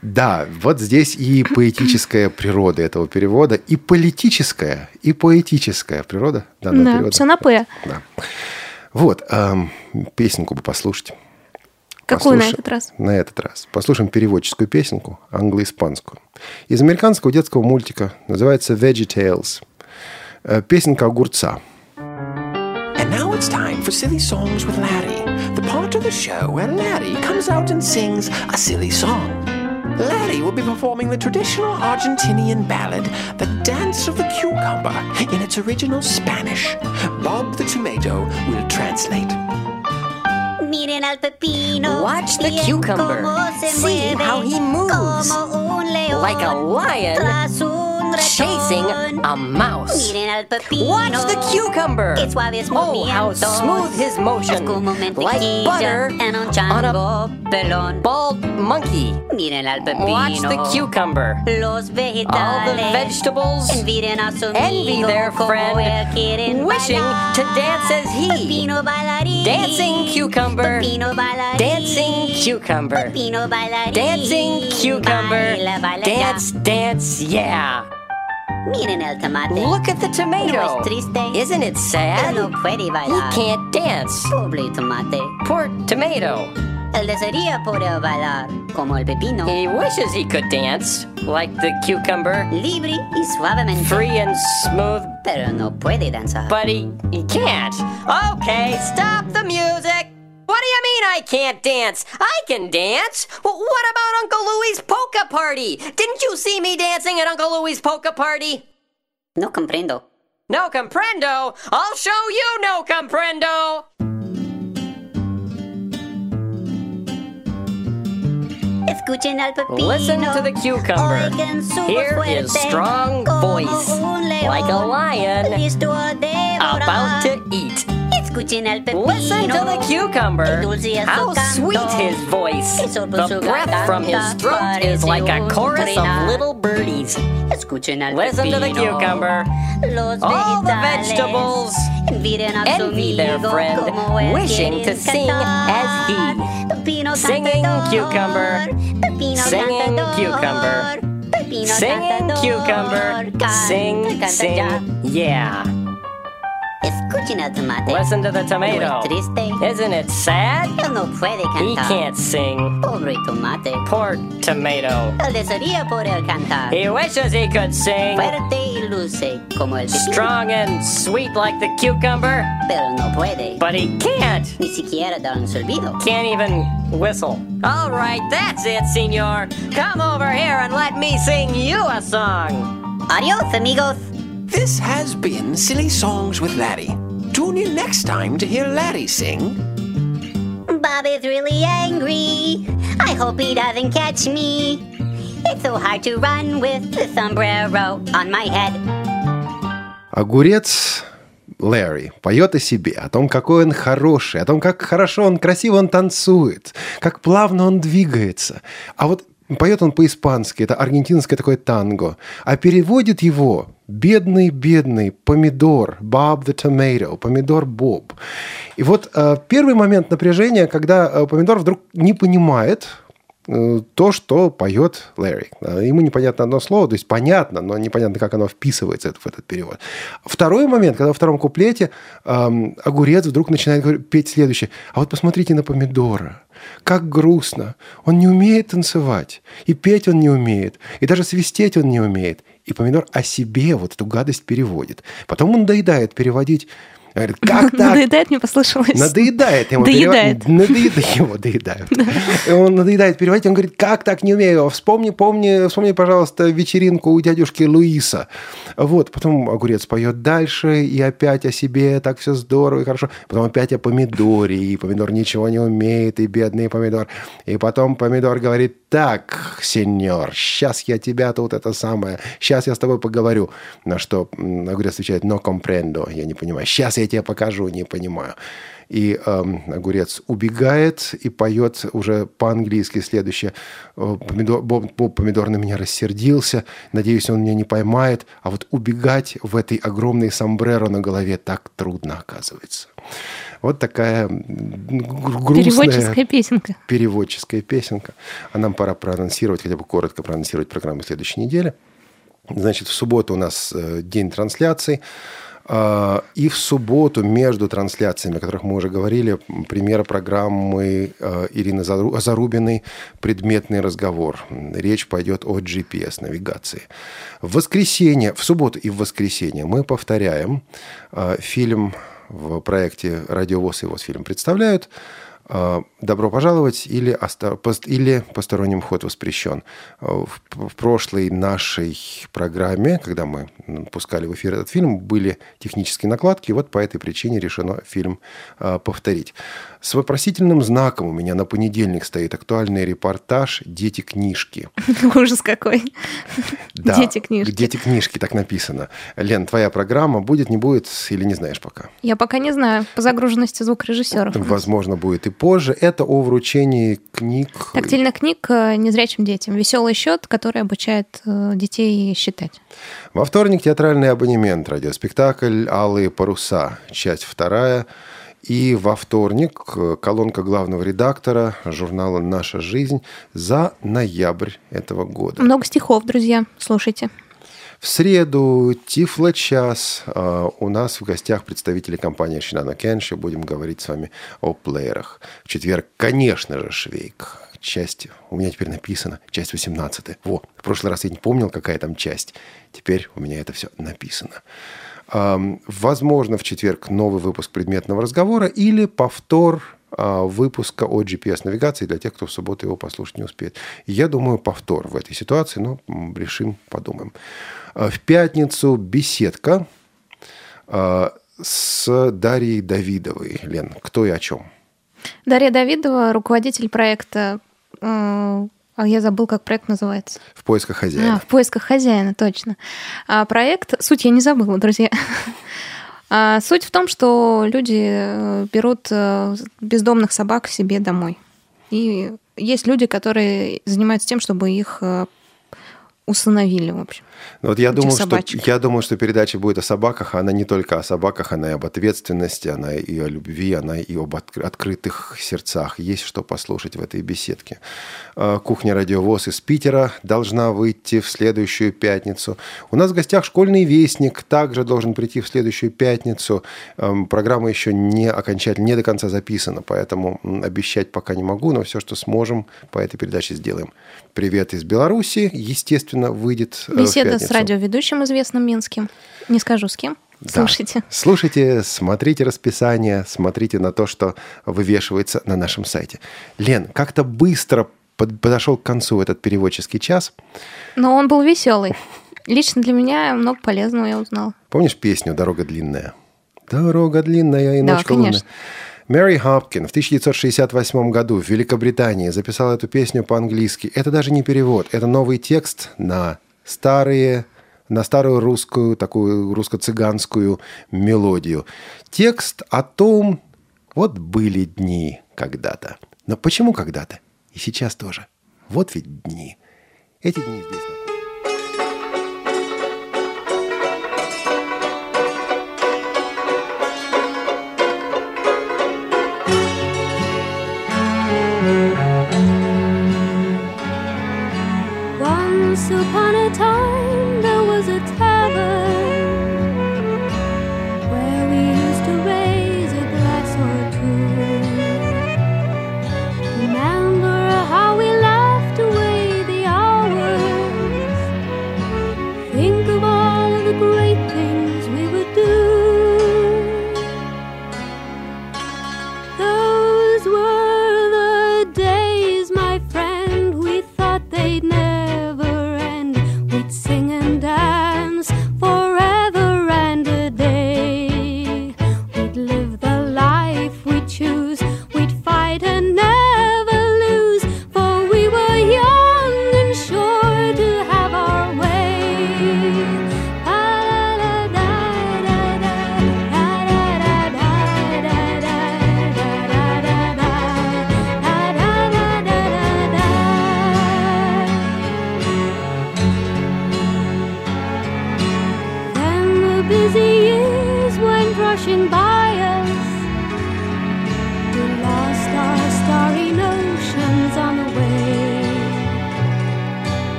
Да, вот здесь и поэтическая природа этого перевода, и политическая, и поэтическая природа данного да, перевода. Все на «П». Да. Вот, эм, песенку бы послушать. Какую Послуш... на этот раз? На этот раз. Послушаем переводческую песенку, англо-испанскую. Из американского детского мультика, называется «Veggie Tales». Песенка огурца. Now it's time for Silly Songs with Larry, the part of the show where Larry comes out and sings a silly song. Larry will be performing the traditional Argentinian ballad, The Dance of the Cucumber, in its original Spanish. Bob the Tomato will translate. Miren al pepino. Watch the cucumber. See how he moves. Like a lion chasing a mouse. Watch the cucumber. Oh, how smooth his motion. Like butter on a bald monkey. Watch the cucumber. All the vegetables envy their friend, wishing to dance as he. Dancing cucumber. Dancing cucumber. Dancing cucumber. Dance, dance, yeah. Look at the tomato. Isn't it sad? He can't dance. Poor tomato. He wishes he could dance like the cucumber. Free and smooth. But he, he can't. Okay, stop the music. What do you mean I can't dance? I can dance. Well, what about Uncle Louie's polka party? Didn't you see me dancing at Uncle Louie's polka party? No comprendo. No comprendo? I'll show you no comprendo. Listen to the cucumber. Hear his strong voice, like a lion about to eat. Listen to the cucumber. How sweet his voice. The breath from his throat is like a chorus of little birdies. Listen to the cucumber. All the vegetables envy their friend, wishing to sing as he. Singing cucumber. Singing cucumber. Singing cucumber. Sing, sing, yeah. Listen to the tomato. Isn't it sad? He can't sing. Poor tomato. He wishes he could sing. Strong and sweet like the cucumber. But he can't. Can't even whistle. All right, that's it, senor. Come over here and let me sing you a song. Adios, amigos. This has been Silly Songs with Larry. Tune in next time to hear Larry sing. Bobby's really angry. I hope he doesn't catch me. It's so hard to run with the sombrero on my head. Огурец Лэри поет о себе, о том, какой он хороший, о том, как хорошо он, красиво он танцует, как плавно он двигается. А вот поет он по-испански, это аргентинское такое танго. А переводит его бедный-бедный помидор, Bob the Tomato, помидор Боб. И вот э, первый момент напряжения, когда э, помидор вдруг не понимает э, то, что поет Лэри. Ему непонятно одно слово, то есть понятно, но непонятно, как оно вписывается в этот перевод. Второй момент, когда во втором куплете э, огурец вдруг начинает петь следующее. А вот посмотрите на помидора. Как грустно. Он не умеет танцевать. И петь он не умеет. И даже свистеть он не умеет. И помидор о себе вот эту гадость переводит. Потом он доедает переводить. Говорит, как так? Надоедает, мне послышалось. Надоедает ему. Доедает. Перев... Надоедает его, доедают. Он надоедает переводить. Он говорит, как так не умею? Вспомни, помни, вспомни, пожалуйста, вечеринку у дядюшки Луиса. Вот, потом огурец поет дальше, и опять о себе, так все здорово и хорошо. Потом опять о помидоре, и помидор ничего не умеет, и бедный помидор. И потом помидор говорит, так, сеньор, сейчас я тебя тут это самое, сейчас я с тобой поговорю. На что огурец отвечает, no comprendo, я не понимаю, сейчас я я тебе покажу, не понимаю. И э, огурец убегает и поет уже по-английски следующее. Помидор, Боб, Боб помидор на меня рассердился. Надеюсь, он меня не поймает. А вот убегать в этой огромной сомбреро на голове так трудно, оказывается. Вот такая грустная... Переводческая песенка. Переводческая песенка. А нам пора проанонсировать, хотя бы коротко проанонсировать программу следующей недели. Значит, в субботу у нас день трансляций. И в субботу между трансляциями, о которых мы уже говорили, премьера программы Ирины Зарубиной «Предметный разговор». Речь пойдет о джи пи эс-навигации. В воскресенье, в субботу и в воскресенье мы повторяем фильм в проекте «Радио ВОС» и ВОС фильм представляют. «Добро пожаловать» или, или «Посторонним вход воспрещен». В прошлой нашей программе, когда мы пускали в эфир этот фильм, были технические накладки, и вот по этой причине решено фильм повторить. С вопросительным знаком у меня на понедельник стоит актуальный репортаж «Дети-книжки». Ужас какой. «Дети-книжки». «Дети-книжки», так написано. Лен, твоя программа будет, не будет или не знаешь пока? Я пока не знаю, по загруженности звукорежиссеров. Возможно, будет и позже. Это о вручении книг. Тактильных книг незрячим детям. «Веселый счет», который обучает детей считать. Во вторник театральный абонемент. Радиоспектакль «Алые паруса». Часть вторая. И во вторник колонка главного редактора журнала «Наша жизнь» за ноябрь этого года. Много стихов, друзья. Слушайте. В среду Тифлочас. У нас в гостях представители компании Shinano Kenshi. Будем говорить с вами о плеерах. В четверг, конечно же, Швейк. Часть, у меня теперь написано, часть восемнадцатая. Во, в прошлый раз я не помнил, какая там часть. Теперь у меня это все написано. Возможно, в четверг новый выпуск «Предметного разговора» или повтор выпуска о джи пи эс-навигации для тех, кто в субботу его послушать не успеет. Я думаю, повтор в этой ситуации, но решим, подумаем. В пятницу беседка с Дарьей Давидовой. Лен, кто и о чем? Дарья Давидова, руководитель проекта... А я забыл, как проект называется. «В поисках хозяина». А, «В поисках хозяина», точно. А проект... Суть я не забыла, друзья. А суть в том, что люди берут бездомных собак к себе домой. И есть люди, которые занимаются тем, чтобы их... усыновили, в общем. Вот я, думал, что, я думал, что передача будет о собаках, а она не только о собаках, она и об ответственности, она и о любви, она и об открытых сердцах. Есть что послушать в этой беседке. «Кухня Радио ВОС» из Питера должна выйти в следующую пятницу. У нас в гостях «Школьный вестник» также должен прийти в следующую пятницу. Программа еще не окончательно, не до конца записана, поэтому обещать пока не могу, но все, что сможем, по этой передаче сделаем. «Привет из Беларуси», естественно, выйдет беседа с радиоведущим известным минским. Не скажу, с кем. Да. Слушайте. Слушайте, смотрите расписание, смотрите на то, что вывешивается на нашем сайте. Лен, как-то быстро подошел к концу этот переводческий час. Но он был веселый. Лично для меня много полезного я узнала. Помнишь песню «Дорога длинная»? «Дорога длинная и ночка лунная». Да, конечно. Мэри Хопкин в тысяча девятьсот шестьдесят восьмом году в Великобритании записала эту песню по-английски. Это даже не перевод, это новый текст на старые на старую русскую, такую русско-цыганскую мелодию. Текст о том, вот были дни когда-то. Но почему когда-то? И сейчас тоже. Вот ведь дни. Эти дни здесь. Once upon a time there was a tavern where we used to raise a glass or two. Remember how we laughed away the hours. Think of all of the great things we would do. Those were the days, my friend, we thought they'd never.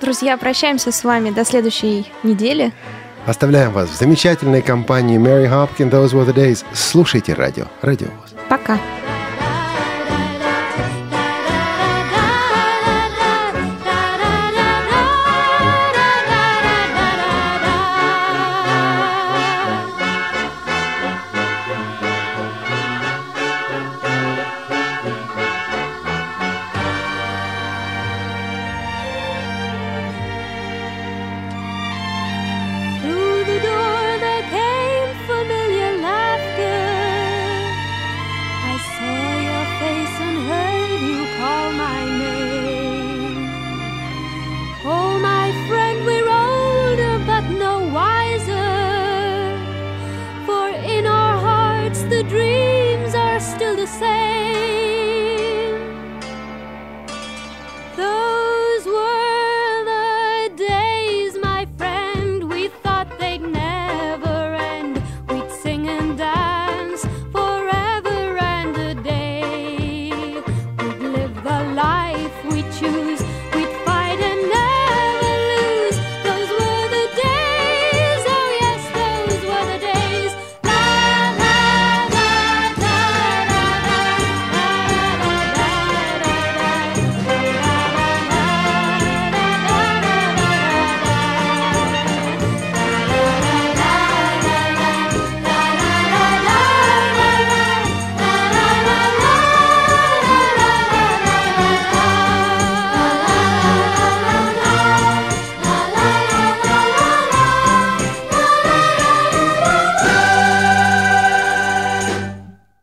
Друзья, прощаемся с вами до следующей недели. Оставляем вас в замечательной компании Мэри Хопкин, Those Were the Days. Слушайте радио. Радио ВОС. Пока.